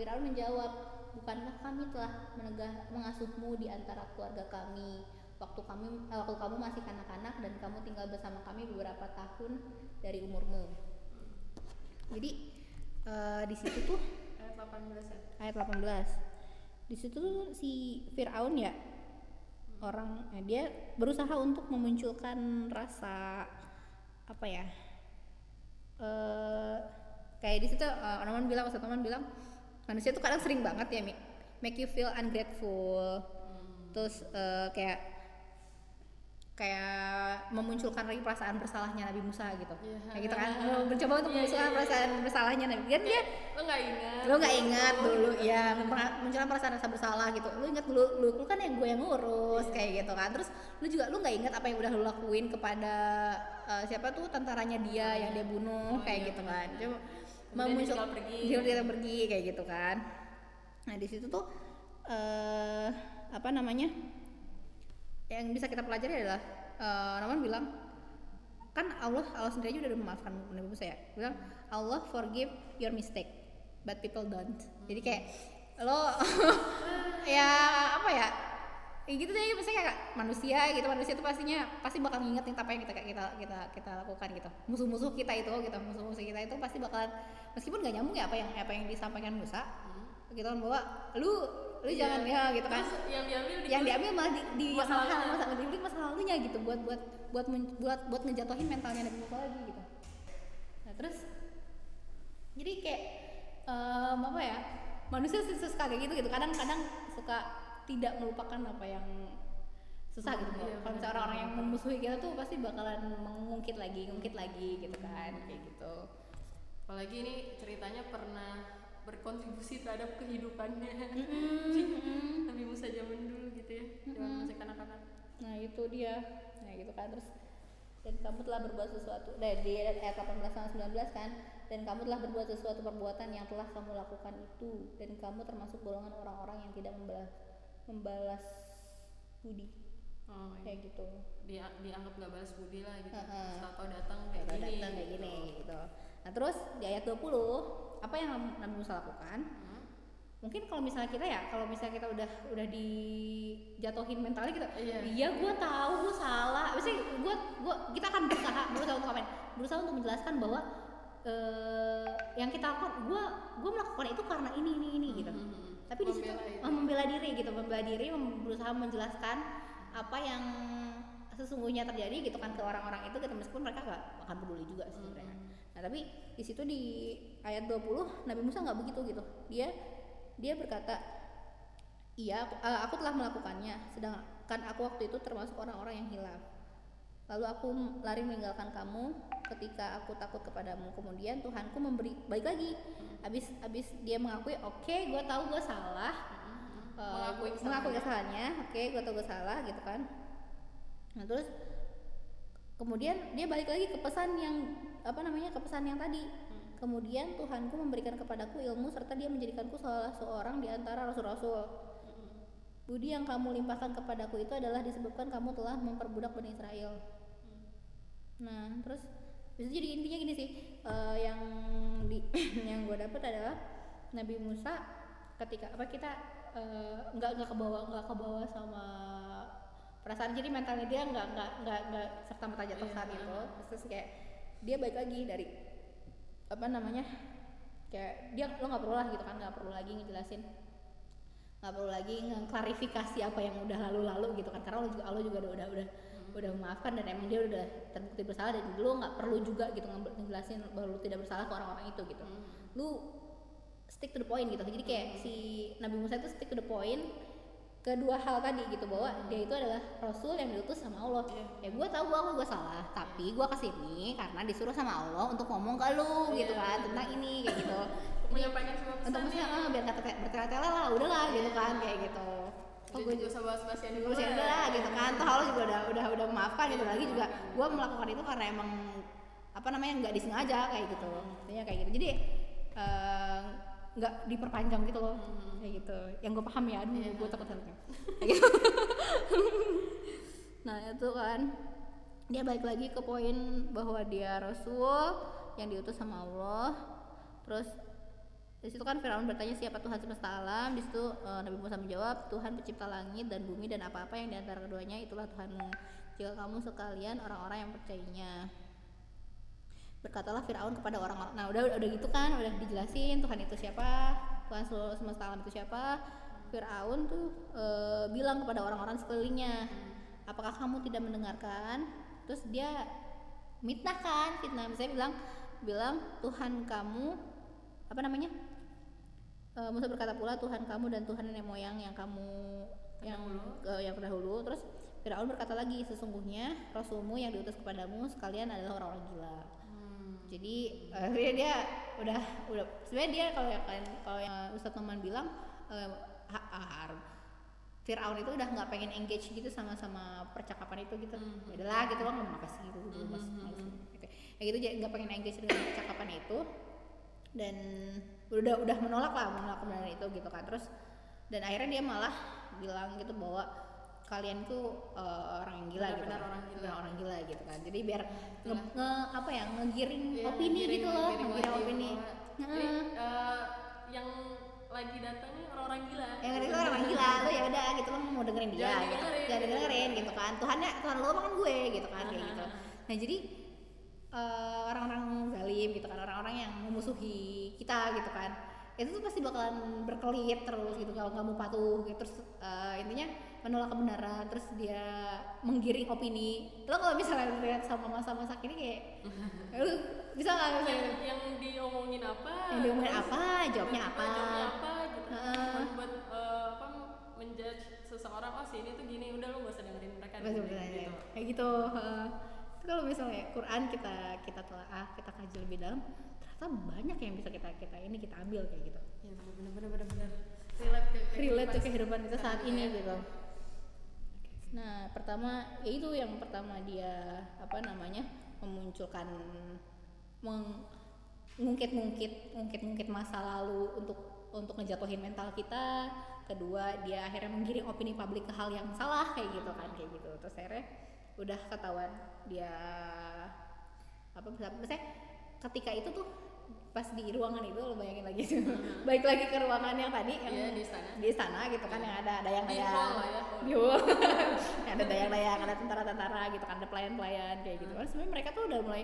Fir'aun menjawab, bukankah kami telah menegah, mengasuhmu di antara keluarga kami waktu kami eh, waktu kamu masih kanak-kanak dan kamu tinggal bersama kami beberapa tahun dari umurmu. Jadi uh, di situ tuh ayat delapan belas ayat delapan belas di situ tuh si Fir'aun ya orang ya dia berusaha untuk memunculkan rasa apa ya uh, kayak di situ uh, Nouman bilang Ustadz Nouman bilang manusia tuh kadang sering banget ya make, make you feel ungrateful, hmm. terus uh, kayak kayak memunculkan lagi perasaan bersalahnya Nabi Musa gitu, ya, kayak gitu kan, ya, mencoba untuk ya, memunculkan ya, perasaan ya. bersalahnya Nabi kan dia, lo nggak ingat, lo nggak ingat dulu, dulu ya, munculkan perasaan rasa bersalah gitu, lo ingat dulu, lo, lo kan yang gue yang ngurus ya, kayak gitu kan, terus lo juga lo nggak ingat apa yang udah lo lakuin kepada uh, siapa tuh tentaranya dia ya, yang dia bunuh oh, kayak ya, gitu kan, cuma memunculkan dia udah pergi kayak gitu kan, nah di situ tuh uh, apa namanya? Yang bisa kita pelajari adalah uh, Nouman bilang kan Allah Allah sendiri aja udah memaafkan Nabi Musa ya, bilang Allah forgive your mistake but people don't. Jadi kayak lo ya apa ya ya gitu deh, misalnya kayak manusia gitu, manusia itu pastinya pasti bakal ngingetin apa yang kita kita kita kita lakukan gitu, musuh-musuh kita itu gitu musuh-musuh kita itu pasti bakalan meskipun nggak nyambung ya apa yang apa yang disampaikan Musa gitu kan, bahwa lu lu jangan ya, ya gitu kan yang diambil yang diambil malah di, di masalah masalah dibikin masalah lalunya gitu buat buat buat buat buat ngejatuhin mentalnya Nabi Musa lagi gitu. Nah terus jadi kayak um, apa ya manusia suka kayak gitu gitu, kadang-kadang suka tidak melupakan apa yang susah gitu. Iya, kalau misalnya orang-orang yang memusuhi kita tuh pasti bakalan mengungkit lagi ngungkit lagi gitu kan, kayak gitu. Apalagi ini ceritanya pernah berkontribusi terhadap kehidupannya mm-hmm. Nabi Musa zaman dulu gitu ya, zaman mm-hmm. masih kanak-kanak. Nah itu dia, nah gitu kan. Terus dan kamu telah berbuat sesuatu, nah, di ayat delapan belas sampai sembilan belas kan, dan kamu telah berbuat sesuatu perbuatan yang telah kamu lakukan itu, dan kamu termasuk golongan orang-orang yang tidak membalas membalas budi. Oh, kayak iya. gitu. Dia dianggap nggak balas budi lah gitu. Uh-huh. Tahu datang kayak gini. Datang kayak gini gitu. gitu. Nah terus di ayat dua puluh apa yang Nabi Musa lakukan? Hmm. Mungkin kalau misalnya kita ya, kalau misalnya kita udah udah dijatuhin mentalnya kita, iya, iya gue tahu gue salah. Maksudnya gue gue kita akan berusaha berusaha untuk komen, berusaha untuk menjelaskan bahwa uh, yang kita lakukan, gue gue melakukan itu karena ini ini ini gitu. Hmm. Tapi di situ oh, membela diri gitu, membela diri, berusaha menjelaskan apa yang sesungguhnya terjadi gitu kan ke orang-orang itu gitu, meskipun mereka gak akan peduli juga sih sebenarnya. Mm-hmm. Nah, tapi di situ di ayat dua puluh Nabi Musa nggak begitu gitu. Dia dia berkata, "Iya, aku, uh, aku telah melakukannya, sedangkan aku waktu itu termasuk orang-orang yang hilang. Lalu aku lari meninggalkan kamu ketika aku takut kepadamu. Kemudian Tuhanku memberi baik lagi." Habis habis dia mengakui, "Oke, okay, gue tahu gue salah." Uh, mengakui kesalahannya, kesalahannya. "Oke, okay, gue tahu gue salah," gitu kan. Nah, terus Kemudian dia balik lagi ke pesan yang apa namanya, ke pesan yang tadi. Hmm. Kemudian Tuhanku memberikan kepadaku ilmu serta dia menjadikanku salah seorang di antara rasul-rasul. Hmm. Budi yang kamu limpahkan kepadaku itu adalah disebabkan kamu telah memperbudak Bani Israil. Hmm. Nah, terus bisa jadi intinya gini sih, uh, yang di yang gue dapet adalah Nabi Musa ketika apa kita uh, nggak nggak kebawa nggak kebawa sama perasaan, jadi mentalnya dia nggak nggak nggak nggak serta merta jatuh yeah. saat itu. Terus kayak dia balik lagi dari apa namanya, kayak dia lo nggak perlu lah gitu kan, nggak perlu lagi ngejelasin, nggak perlu lagi ngeklarifikasi apa yang udah lalu-lalu gitu kan, karena lo juga lo juga udah udah udah, mm-hmm. udah memaafkan dan emang dia udah terbukti bersalah dan lo nggak perlu juga gitu ngejelasin bahwa lo tidak bersalah ke orang-orang itu gitu. Mm-hmm. Lo stick to the point gitu. Jadi kayak mm-hmm. si Nabi Musa itu stick to the point kedua hal tadi gitu, bahwa hmm. dia itu adalah rasul yang diutus sama Allah. Yeah. Ya gue tahu gue gue salah, tapi gue kesini karena disuruh sama Allah untuk ngomong ke lu yeah. gitu kan tentang ini kayak gitu. Menyampaikan semua pesan. Untuk misalnya biar kata bertele-tele lah, udahlah yeah. gitu kan kayak gitu. Oh, gue juga sebas-basian dulu lah gitu kan. Toh Allah juga udah udah udah memaafkan gitu, lagi juga gue melakukan itu karena emang apa namanya nggak disengaja kayak gitu. Intinya kayak gitu. Jadi uh, nggak diperpanjang gitu loh, hmm. kayak gitu. Yang gue paham ya, aduh yeah. gue takut takutnya. Nah itu kan dia balik lagi ke poin bahwa dia rasul yang diutus sama Allah. Terus di situ kan Fir'aun bertanya siapa Tuhan semesta alam. Di situ uh, Nabi Musa menjawab, Tuhan pencipta langit dan bumi dan apa-apa yang di antara keduanya itulah Tuhanmu. Jika kamu sekalian orang-orang yang percayainya. Berkatalah Fir'aun kepada orang-orang. Nah udah udah gitu kan, udah dijelasin Tuhan itu siapa, Tuhan seluruh semesta alam itu siapa. Fir'aun tuh e, bilang kepada orang-orang sekelilingnya, apakah kamu tidak mendengarkan? Terus dia mitnah kan, fitnah. Misalnya bilang, bilang Tuhan kamu apa namanya? E, Musa berkata pula Tuhan kamu dan Tuhan nenek moyang yang kamu yang e, yang terdahulu. Terus Fir'aun berkata lagi, sesungguhnya Rasulmu yang diutus kepadamu sekalian adalah orang-orang gila. Jadi uh, dia, dia udah udah sebenarnya dia kalau yang kalau yang Ustadz Nouman bilang uh, Harun Fir'aun itu udah nggak pengen engage gitu sama sama percakapan itu gitu, mm-hmm. udahlah gitu loh, nggak makasih gitu, mm-hmm. mas, mm-hmm. gitu ya gitu, jadi nggak pengen engage dengan percakapan itu dan udah udah menolak lah menolak kebenaran itu gitu kan. Terus dan akhirnya dia malah bilang gitu bahwa kalian tuh uh, orang yang gila benar, gitu, benar, orang gila. Benar, orang gila gitu kan. Jadi biar nge, nge apa ya ngegiring ya, opini ngegiring, gitu loh, ngegiring opini. Heeh. Jadi uh, yang lagi datang nih orang-orang gila. Yang itu orang gila, lo ya udah gitu lo mau dengerin dia, ya, gitu. Ya dengerin gitu kan. Tuhannya Tuhan lo makan gue gitu kan kayak gitu. Nah, jadi uh, orang-orang zalim gitu kan, orang-orang yang memusuhi kita gitu kan. Itu tuh pasti bakalan berkelit terus gitu kalau nggak mau patuh gitu. Terus uh, intinya menolak kebenaran, terus dia menggiring opini. Lo kalau misalnya lihat sama masa-masa kini kayak lu bisa nggak yang, yang diomongin apa yang diomongin apa jawabnya apa, jawabnya apa gitu. Uh, buat uh, apa menjudge seseorang, oh sih ini tuh gini, udah lo gak usah dengerin mereka gitu kayak gitu. Uh, itu kalau misalnya Quran kita kita telaah, kita kaji lebih dalam, ternyata banyak yang bisa kita kita ini kita ambil kayak gitu ya, bener-bener bener relate ke kehidupan kita saat ini gitu. Nah pertama ya itu yang pertama dia apa namanya memunculkan meng, ngungkit-ngungkit ngungkit-ngungkit masa lalu untuk untuk ngejatuhin mental kita. Kedua dia akhirnya menggiring opini publik ke hal yang salah kayak gitu kan kayak gitu. Terus akhirnya udah ketahuan dia apa misalnya ketika itu tuh pas di ruangan itu lo bayangin lagi tuh hmm. balik lagi ke ruangan yang tadi yang yeah, di istana di istana gitu kan, yeah. yang ada dayang-dayang di hall ya, ada dayang-dayang, ada tentara-tentara gitu kan, ada pelayan-pelayan kayak gitu kan. hmm. Sebenarnya mereka tuh udah mulai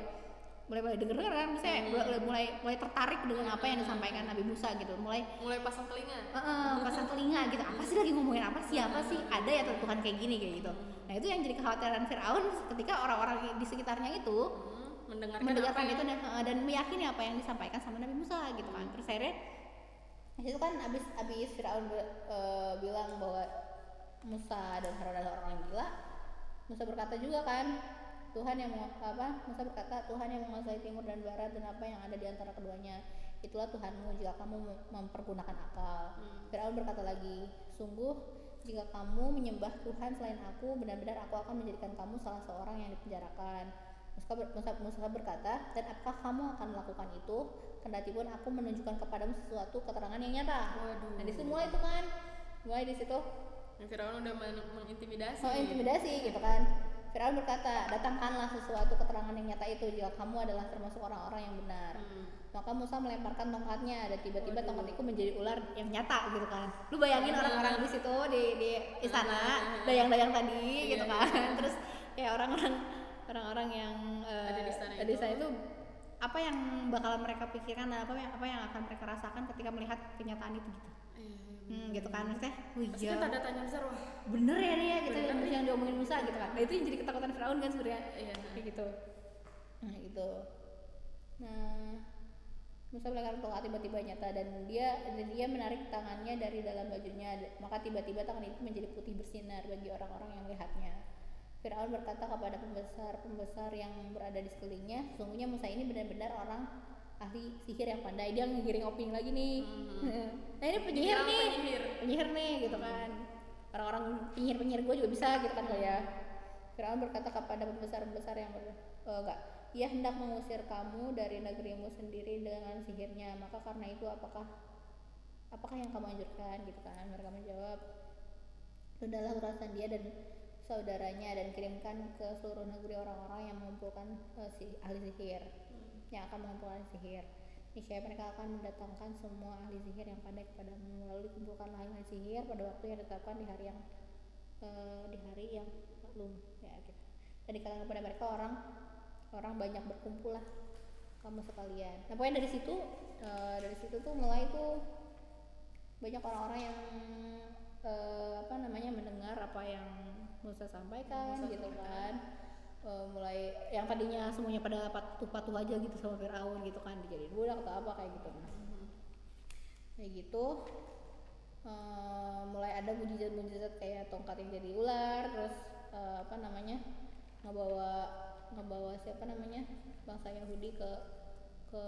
mulai mulai denger kan, misalnya hmm. mulai mulai mulai tertarik dengan apa yang disampaikan Nabi Musa gitu, mulai mulai pasang telinga uh, pasang telinga gitu, apa sih lagi ngomongin apa sih, apa sih ada ya Tuhan kayak gini kayak gitu. Nah itu yang jadi kekhawatiran Fir'aun ketika orang-orang di sekitarnya itu hmm. mendengarkan, mendengarkan itu dan, dan meyakini apa yang disampaikan sama Nabi Musa gitu kan. Terus akhirnya itu kan abis abis Fir'aun be, uh, bilang bahwa Musa dan Harun adalah orang gila. Musa berkata juga kan Tuhan yang apa? Musa berkata Tuhan yang menguasai timur dan barat dan apa yang ada di antara keduanya itulah Tuhanmu jika kamu mempergunakan akal. Hmm. Fir'aun berkata lagi, sungguh jika kamu menyembah Tuhan selain aku, benar-benar aku akan menjadikan kamu salah seorang yang dipenjarakan. Musa berkata, dan apakah kamu akan melakukan itu? Kendati pun aku menunjukkan kepadamu sesuatu keterangan yang nyata. Waduh. Nah di semua itu kan, mulai di situ. Fir'aun udah men- mengintimidasi. Oh intimidasi gitu kan. Fir'aun berkata, datangkanlah sesuatu keterangan yang nyata itu jika kamu adalah termasuk orang-orang yang benar. Hmm. Maka Musa melemparkan tongkatnya dan tiba-tiba Waduh. tongkat itu menjadi ular yang nyata gitu kan. Lu bayangin orang-orang di situ di di istana, dayang-dayang tadi iya, gitu kan. Iya. Terus ya orang-orang orang-orang yang uh, ada di istana itu. Istana itu apa yang bakalan mereka pikirkan dan apa yang apa yang akan mereka rasakan ketika melihat kenyataan itu gitu. Hmm, gitu kan maksudnya, wih ya. Tanda tanya besar, wah. Bener ya nih ya kita yang, yang diomongin Musa gitu kan. Nah itu yang jadi ketakutan Fir'aun kan sebenarnya. Iya. Kayak gitu. Nah gitu. Nah Musa meletakkan tongkat tiba-tiba nyata dan dia dan dia menarik tangannya dari dalam bajunya. Maka tiba-tiba tangan itu menjadi putih bersinar bagi orang-orang yang melihatnya. Fir'aun berkata kepada pembesar-pembesar yang berada di sekelilingnya, sesungguhnya Musa ini benar-benar orang ahli sihir yang pandai. Dia ngegiring opini lagi nih. Mm-hmm. Nah ini penyihir nih, penyihir. penyihir nih gitu kan. Orang-orang penyihir-penyihir gue juga bisa gitu kan mm-hmm. ya. Fir'aun berkata kepada pembesar-pembesar yang ber, uh, enggak, ia hendak mengusir kamu dari negerimu sendiri dengan sihirnya. Maka karena itu apakah apakah yang kamu anjurkan gitu kan? Mereka menjawab, sudahlah urusan dia dan saudaranya dan kirimkan ke seluruh negeri orang-orang yang mengumpulkan uh, si, ahli sihir. Yang akan mengumpulkan sihir. Niscaya mereka akan mendatangkan semua ahli sihir yang pandai kepadamu. Lalu dikumpulkanlah ahli sihir pada waktu yang ditetapkan di hari yang uh, di hari yang maklum ya gitu. Dan dikatakan kepada mereka orang orang banyak berkumpullah kamu sekalian. Nah pokoknya dari situ uh, dari situ tuh mulai tuh banyak orang-orang yang uh, apa namanya mendengar apa yang Musa sampaikan Musa gitu kan. Uh, mulai yang tadinya semuanya pada patuh-patuh aja gitu sama Fir'aun gitu kan dijadiin budak atau apa kayak gitu nah mm-hmm. kayak gitu uh, mulai ada mujizat-mujizat kayak tongkat yang jadi ular terus uh, apa namanya ngebawa ngebawa siapa namanya bangsa Yahudi ke ke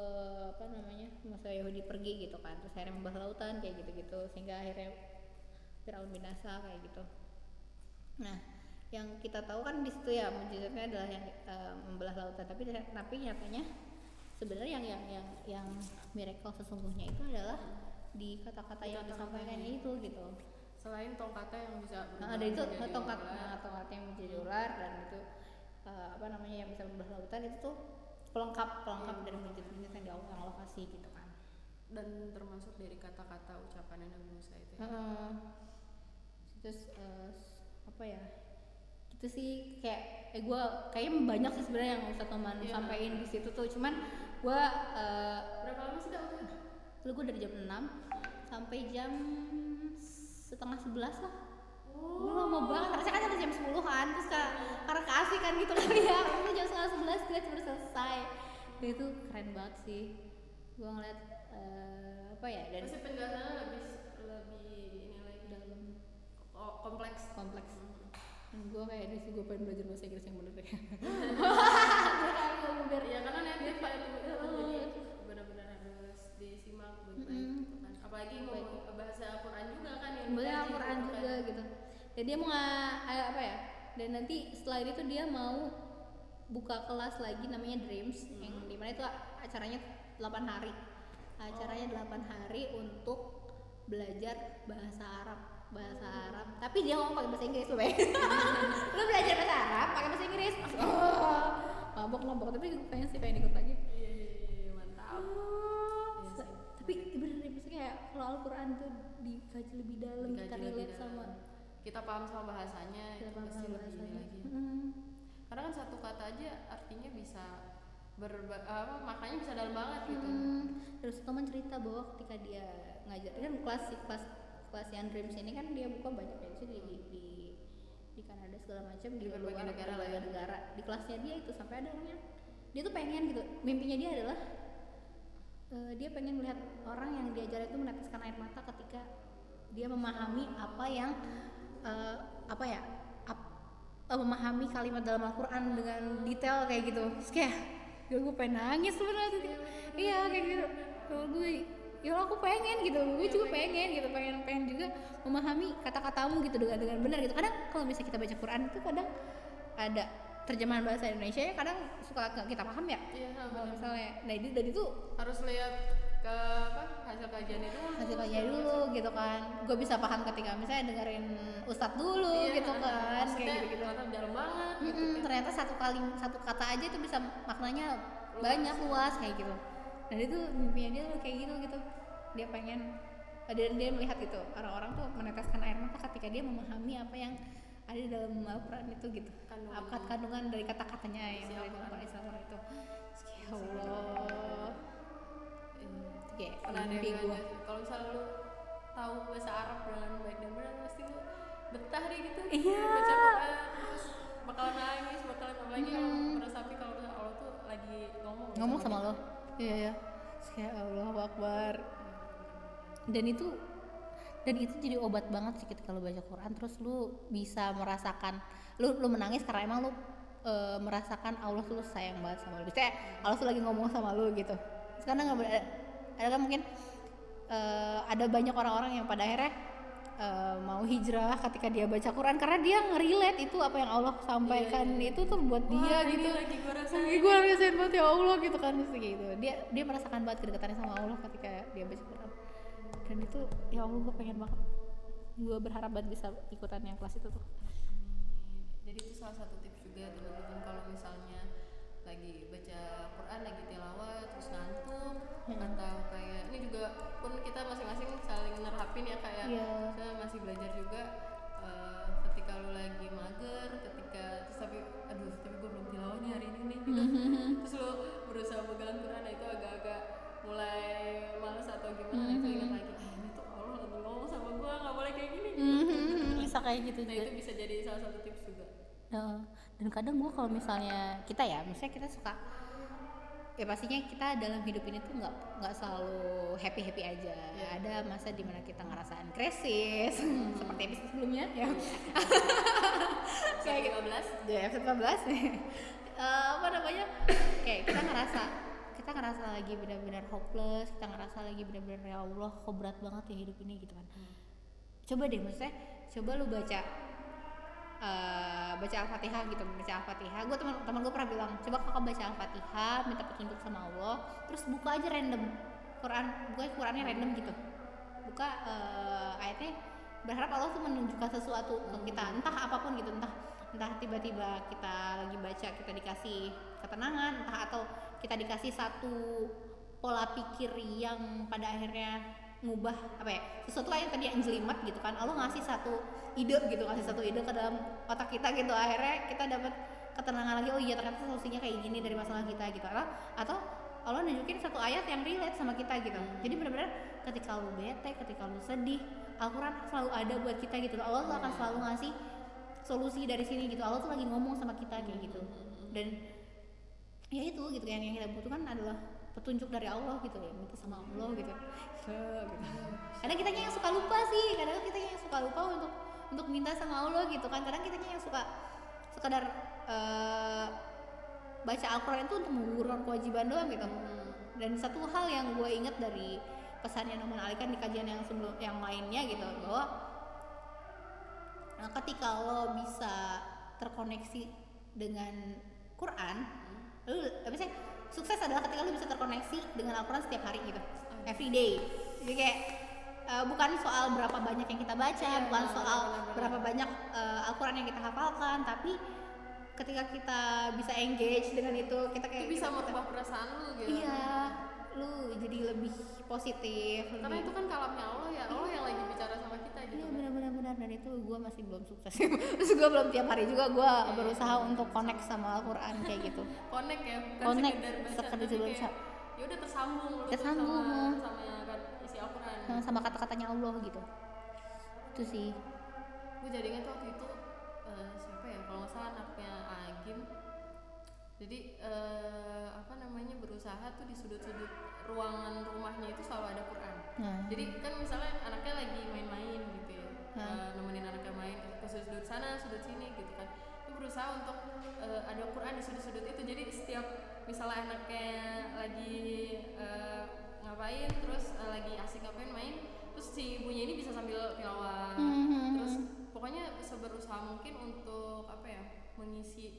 apa namanya bangsa Yahudi pergi gitu kan terus akhirnya membah lautan kayak gitu-gitu sehingga akhirnya Fir'aun binasa kayak gitu. Nah yang kita tahu kan di situ ya mujizatnya adalah yang uh, membelah lautan tapi tapi nyatanya sebenarnya yang yang yang yang miracle sesungguhnya itu adalah di kata-kata yang disampaikan itu gitu selain tongkatnya yang bisa nah, ada itu tongkat nah, tongkatnya yang menjadi ular dan itu uh, apa namanya yang bisa membelah lautan itu tuh pelengkap pelengkap hmm. dari mujizat-mujizat yang Allah kasih gitu kan dan termasuk dari kata-kata ucapan Nabi Musa itu ya. uh, terus uh, apa ya itu sih kayak eh gue kayaknya banyak sih sebenarnya yang Ustadz Nouman yeah. sampaikan di situ tuh cuman gue uh, berapa lama sih waktu itu? Lalu gue dari jam enam sampai jam setengah sebelas lah. Gue oh. lama banget. Harusnya kan sampai jam sepuluh kan terus ka, karena keasik kan gitu kali ya. Itu jam setengah sebelas gue cuma selesai. Dan itu keren banget sih. Gue ngeliat uh, apa ya? Dan masih penjelasannya lebih lebih ini lagi dalam kompleks kompleks. Gue kayak ini sih gue pengen belajar bahasa Inggris yang bener ya. Bener ya karena nanti dia banyak benar-benar harus disimak baik-baik mm-hmm. gitu kan. Apalagi ngomong bahasa Al-Qur'an juga kan yang bahasa Al-Qur'an juga kan. Gitu. Jadi dia mau uh, apa ya? Dan nanti setelah itu dia mau buka kelas lagi namanya Dreams mm-hmm. yang di mana itu acaranya delapan hari. Acaranya oh. delapan hari untuk belajar bahasa Arab. bahasa Arab, tapi dia ngomong pakai bahasa Inggris loh, lu belajar bahasa Arab pakai bahasa Inggris, oh, mabok-mabok tapi pengen sih pengen ikut lagi. Iya, yeah, mantap. Oh, yeah, se- tapi bener-bener maksudnya kayak kalau Al-Qur'an tuh dikaji lebih dalam, dikaji kita relate sama, kita paham sama bahasanya, kita paham sama bahasanya. Lagi. Hmm. Karena kan satu kata aja artinya bisa ber apa maknanya bisa dalam banget gitu. Hmm. Terus teman cerita bahwa ketika dia ngajar, dia kan kelas kelas kelas yang Dreams ini kan dia buka banyak ya di di di Kanada segala macam di luar negara lain negara di kelasnya dia itu sampai ada orangnya dia tuh pengen gitu mimpinya dia adalah uh, dia pengen melihat orang yang diajar itu meneteskan air mata ketika dia memahami apa yang uh, apa ya ap, uh, memahami kalimat dalam Al-Qur'an dengan detail kayak gitu terus kayak gue pengen nangis sebenarnya iya kayak gitu kalau gue ya Allah, aku pengen gitu, gue juga pengen gitu, pengen pengen juga memahami kata-katamu gitu dengan dengan benar gitu. Kadang kalau misalnya kita baca Quran itu kadang ada terjemahan bahasa Indonesia ya kadang suka nggak kita paham ya. Iya, kalau misalnya, nah itu dari itu harus lihat ke apa hasil kajian itu hasil kajian dulu gitu kan. Gue bisa paham ketika misalnya dengerin ustadz dulu iya, gitu kan. Kayak gitu kan dalam banget. Gitu, kan. Ternyata satu kali satu kata aja itu bisa maknanya luas, banyak luas kayak gitu. Nah itu mimpinya dia kayak gitu gitu, dia pengen dan dia melihat gitu orang-orang tuh meneteskan air mata ketika dia memahami apa yang ada dalam Al-Qur'an itu gitu, apa kandungan dari kata-katanya yang ada dalam Al-Qur'an itu. Ya Allah, ya mimpi gue. Kalau misalnya lu tahu bahasa Arab dengan baik dan benar pasti lu betah deh gitu. Iya. Baca Al-Qur'an terus bakalan nangis, bakalan apalagi kalau merasapi kalau Allah tuh lagi ngomong. Ngomong sama lo. Iya ya, ya Allah Akbar. Dan itu dan itu jadi obat banget sih ketika lu baca Quran, terus lu bisa merasakan, lu lu menangis karena emang lu e, merasakan Allah tuh sayang banget sama lu. Misalnya Allah tuh lagi ngomong sama lu gitu. Sekarang nggak ada, ada kan mungkin e, ada banyak orang-orang yang pada akhirnya e, mau hijrah ketika dia baca Quran karena dia ngerelate itu apa yang Allah sampaikan iya, iya. itu tuh buat wah, dia gitu. Gue rasain, gue rasain banget ya Allah gitu kan, gitu dia dia merasakan banget kedekatannya sama Allah ketika dia baca Quran. Dan itu ya Allah, gue pengen banget, gue berharap banget bisa ikutan yang kelas itu tuh. Jadi itu salah satu tips juga teman-teman, kalau misalnya lagi baca Quran, lagi tilawah terus ngantuk hmm. atau kayak ini juga pun kita masing-masing saling nerapin ya kayak yeah. saya masih belajar juga uh, ketika lu lagi mager, ketika terus tapi aduh tapi gue belum tilawah nih hari ini nih gitu. Mm-hmm. Terus lu berusaha pegang Quran, itu agak-agak mulai malas atau gimana, mm-hmm. itu ingat lagi ah ini tuh Allah lagi ngomong sama gue, nggak boleh kayak gini gitu. Mm-hmm. Bisa kayak gitu. Nah juga. Itu bisa jadi salah satu tips juga. Uh, dan kadang gue kalau misalnya kita ya misalnya kita suka ya pastinya kita dalam hidup ini tuh nggak nggak selalu happy happy aja yeah. Ada masa dimana kita ngerasain krisis hmm. seperti episode sebelumnya ya kayak kita belas ya kita belas apa namanya kayak kita ngerasa kita ngerasa lagi benar-benar hopeless, kita ngerasa lagi benar-benar ya Allah kok berat banget ya hidup ini gitu kan. hmm. Coba deh maksudnya coba lu baca Uh, baca Al-Fatihah gitu, baca Al-Fatihah. Gue teman-teman gue pernah bilang, coba kakak baca Al-Fatihah, minta petunjuk sama Allah, terus buka aja random Quran, buka Qurannya random gitu, buka uh, ayatnya, berharap Allah tuh menunjukkan sesuatu ke kita, entah apapun gitu, entah entah tiba-tiba kita lagi baca kita dikasih ketenangan, entah atau kita dikasih satu pola pikir yang pada akhirnya ngubah apa ya sesuatu lah yang tadi yang jelimet gitu kan. Allah ngasih satu ide gitu, ngasih satu ide ke dalam otak kita gitu, akhirnya kita dapat ketenangan lagi, oh iya ternyata solusinya kayak gini dari masalah kita gitu. Atau, atau Allah nunjukin satu ayat yang relate sama kita gitu. Jadi benar-benar ketika lu bete, ketika lu sedih, Al-Quran selalu ada buat kita gitu. Allah tuh akan selalu ngasih solusi dari sini gitu. Allah tuh lagi ngomong sama kita kayak gitu. Dan ya itu gitu yang yang kita butuhkan adalah petunjuk dari Allah gitu ya, minta sama Allah gitu. Kadang kitanya yang suka lupa sih, kadang kitanya yang suka lupa untuk untuk minta sama Allah gitu kan. Kadang kitanya yang suka sekedar uh, baca Al-Qur'an itu untuk menggugurkan kewajiban doang gitu. Dan satu hal yang gue ingat dari pesannya Nouman Ali Khan di kajian yang sebelum yang lainnya gitu, bahwa nah, ketika lo bisa terkoneksi dengan Quran, lu apa sih? Sukses adalah ketika lu bisa terkoneksi dengan Al-Quran setiap hari gitu, every day. Jadi kayak uh, bukan soal berapa banyak yang kita baca, yeah, bukan soal bener-bener. berapa banyak uh, Al-Quran yang kita hafalkan, tapi ketika kita bisa engage dengan itu, kita kayak itu bisa kita, merubah kita, perasaan lu gitu. Iya, lu jadi lebih positif. Karena lebih, itu kan kalamnya Allah ya, Allah iya, yang lagi bicara sama kita gitu. Iya kan? benar-benar dan itu gue masih belum sukses. Terus gue belum tiap hari juga gue yeah, berusaha yeah. untuk connect sama Al-Quran kayak gitu. Connect ya, bukan connect, sekedar baca. Ya udah tersambung lu tersambung. Sama, sama isi Al-Quran. Sama, sama kata-katanya Allah gitu. Itu sih. Gue jadi ingat waktu itu uh, siapa ya? Kalau nggak salah anaknya Aa Gym. Jadi uh, apa namanya berusaha tuh di sudut-sudut ruangan rumahnya itu selalu ada Quran. Hmm. Jadi kan misalnya anaknya lagi main-main gitu ya, hmm. uh, nemenin anaknya main ke sudut-sudut sana, sudut sini gitu kan. Itu berusaha untuk uh, ada Quran di sudut-sudut itu. Jadi setiap misalnya anaknya lagi uh, ngapa lain, terus uh, lagi asik ngapain main, terus si ibunya ini bisa sambil tilawah, mm-hmm. terus pokoknya seberusaha mungkin untuk apa ya mengisi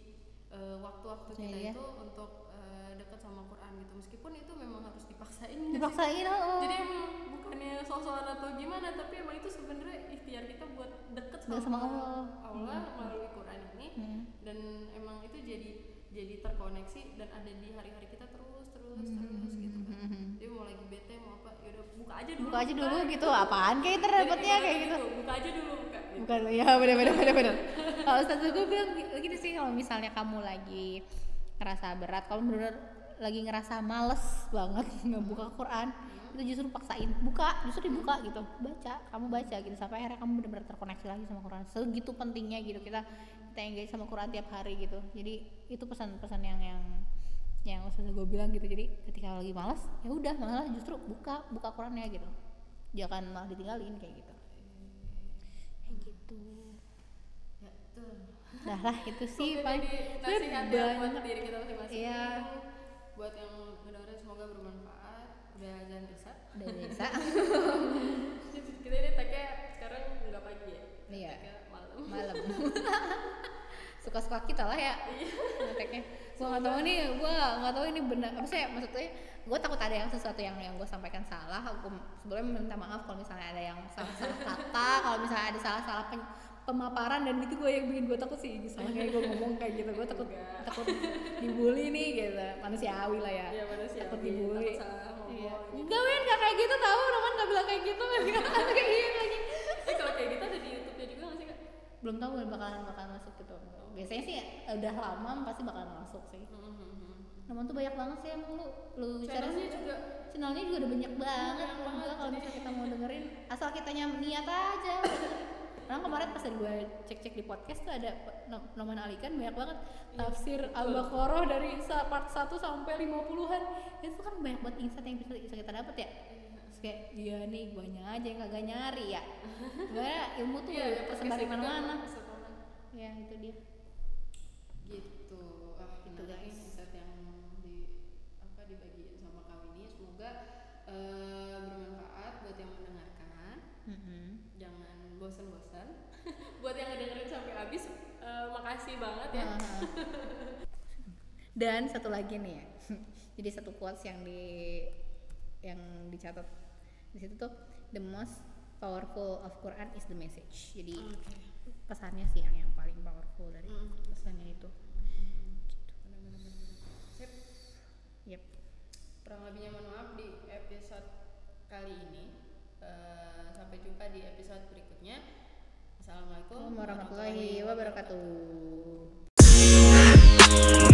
uh, waktu-waktu kita yeah, itu yeah. untuk uh, dekat sama Quran gitu, meskipun itu memang harus dipaksain. Dipaksain loh. Oh. Jadi emang bukannya soal-soal atau gimana, tapi emang itu sebenarnya ikhtiar kita buat dekat sama, sama Allah, Allah mm-hmm. melalui Quran ini, mm-hmm. dan emang itu jadi jadi terkoneksi dan ada di hari-hari kita terus terus mm-hmm. terus gitu kan. Mm-hmm. Dia mau lagi bete mau apa, yaudah buka aja dulu. Buka aja dulu buka. Gitu, apaan kayak itu repotnya kayak gitu. gitu. Buka aja dulu buka. Gitu. Bukan, ya benar-benar benar-benar. Kalau Ustaz gue bilang gitu sih, kalau misalnya kamu lagi ngerasa berat, kalau benar lagi ngerasa males banget nggak buka Quran, itu justru paksain buka, justru dibuka gitu, baca, kamu baca gitu sampai akhirnya kamu benar-benar terkoneksi lagi sama Quran. Segitu pentingnya gitu kita kita engage sama Quran tiap hari gitu. Jadi itu pesan-pesan yang yang yang Ustaz gue bilang gitu. Jadi ketika lagi malas, ya udah malah justru buka buka Qurannya gitu, jangan malah ditinggalin kayak gitu. Kayak gitu. Ya tuh. Dah lah itu sih paling nasihat buat diri kita masing-masing. Iya. Buat yang mendengar semoga bermanfaat. Udah azan Isya. Udah Isya. Kita ini tagnya sekarang enggak pagi ya. Iya. Malam. Malam. Suka-suka kita lah ya. Iya. Tagnya. Gua enggak tahu nih, gua enggak tahu ini benar. Maksudnya maksudnya gua takut ada yang sesuatu yang yang gua sampaikan salah. Aku sebelumnya minta maaf kalau misalnya ada yang salah-salah kata, kalau misalnya ada salah-salah pen- pemaparan dan itu gue yang bikin gue takut sih sama kayak gue ngomong kayak gitu, gue takut takut dibully nih gitu, manusiawi lah ya, ya manusiawi, takut dibully, takut salah ngomong iya. gitu. Enggak men, gak kayak gitu tau, Roman gak bilang kayak gitu men, gak kayak gitu lagi eh kalau kayak gitu ada di YouTube-nya juga gak sih kak? Belum tau bakalan bakalan masuk gitu, biasanya sih udah lama pasti bakalan masuk sih. Roman tuh banyak banget sih emang lu lu channelnya cari, juga channelnya juga udah banyak banget, banget kalau misalnya kita mau dengerin asal kitanya niat aja. Karena kemarin pas gue cek-cek di podcast tuh ada Nouman Ali Khan banyak banget tafsir iya, Al-Baqarah dari part satu sampai lima puluhan. Itu kan banyak banget insight yang bisa, bisa kita dapat ya. Terus kayak dia ya nih guanya aja yang kagak nyari ya. Gue ilmu tuh ya, tersebar di mana-mana. Ya itu dia. Gitu. Ah, gitu guys. Insight yang di apa dibagiin sama kami ini semoga uh, bermanfaat buat yang mendengarkan. Mm-hmm. Jangan bosan-bosan. Buat yang ngedengerin sampai habis, uh, makasih banget ya. Uh-huh. Dan satu lagi nih ya. Jadi satu quotes yang di yang dicatat di situ tuh, the most powerful of Quran is the message. Jadi okay. pesannya sih yang, yang paling powerful dari mm. pesannya itu. Gitu. Benar-benar. Sip. Yep. Kurang lebihnya mohon maaf di episode kali ini. Uh, sampai jumpa di episode berikutnya. Assalamualaikum warahmatullahi wabarakatuh.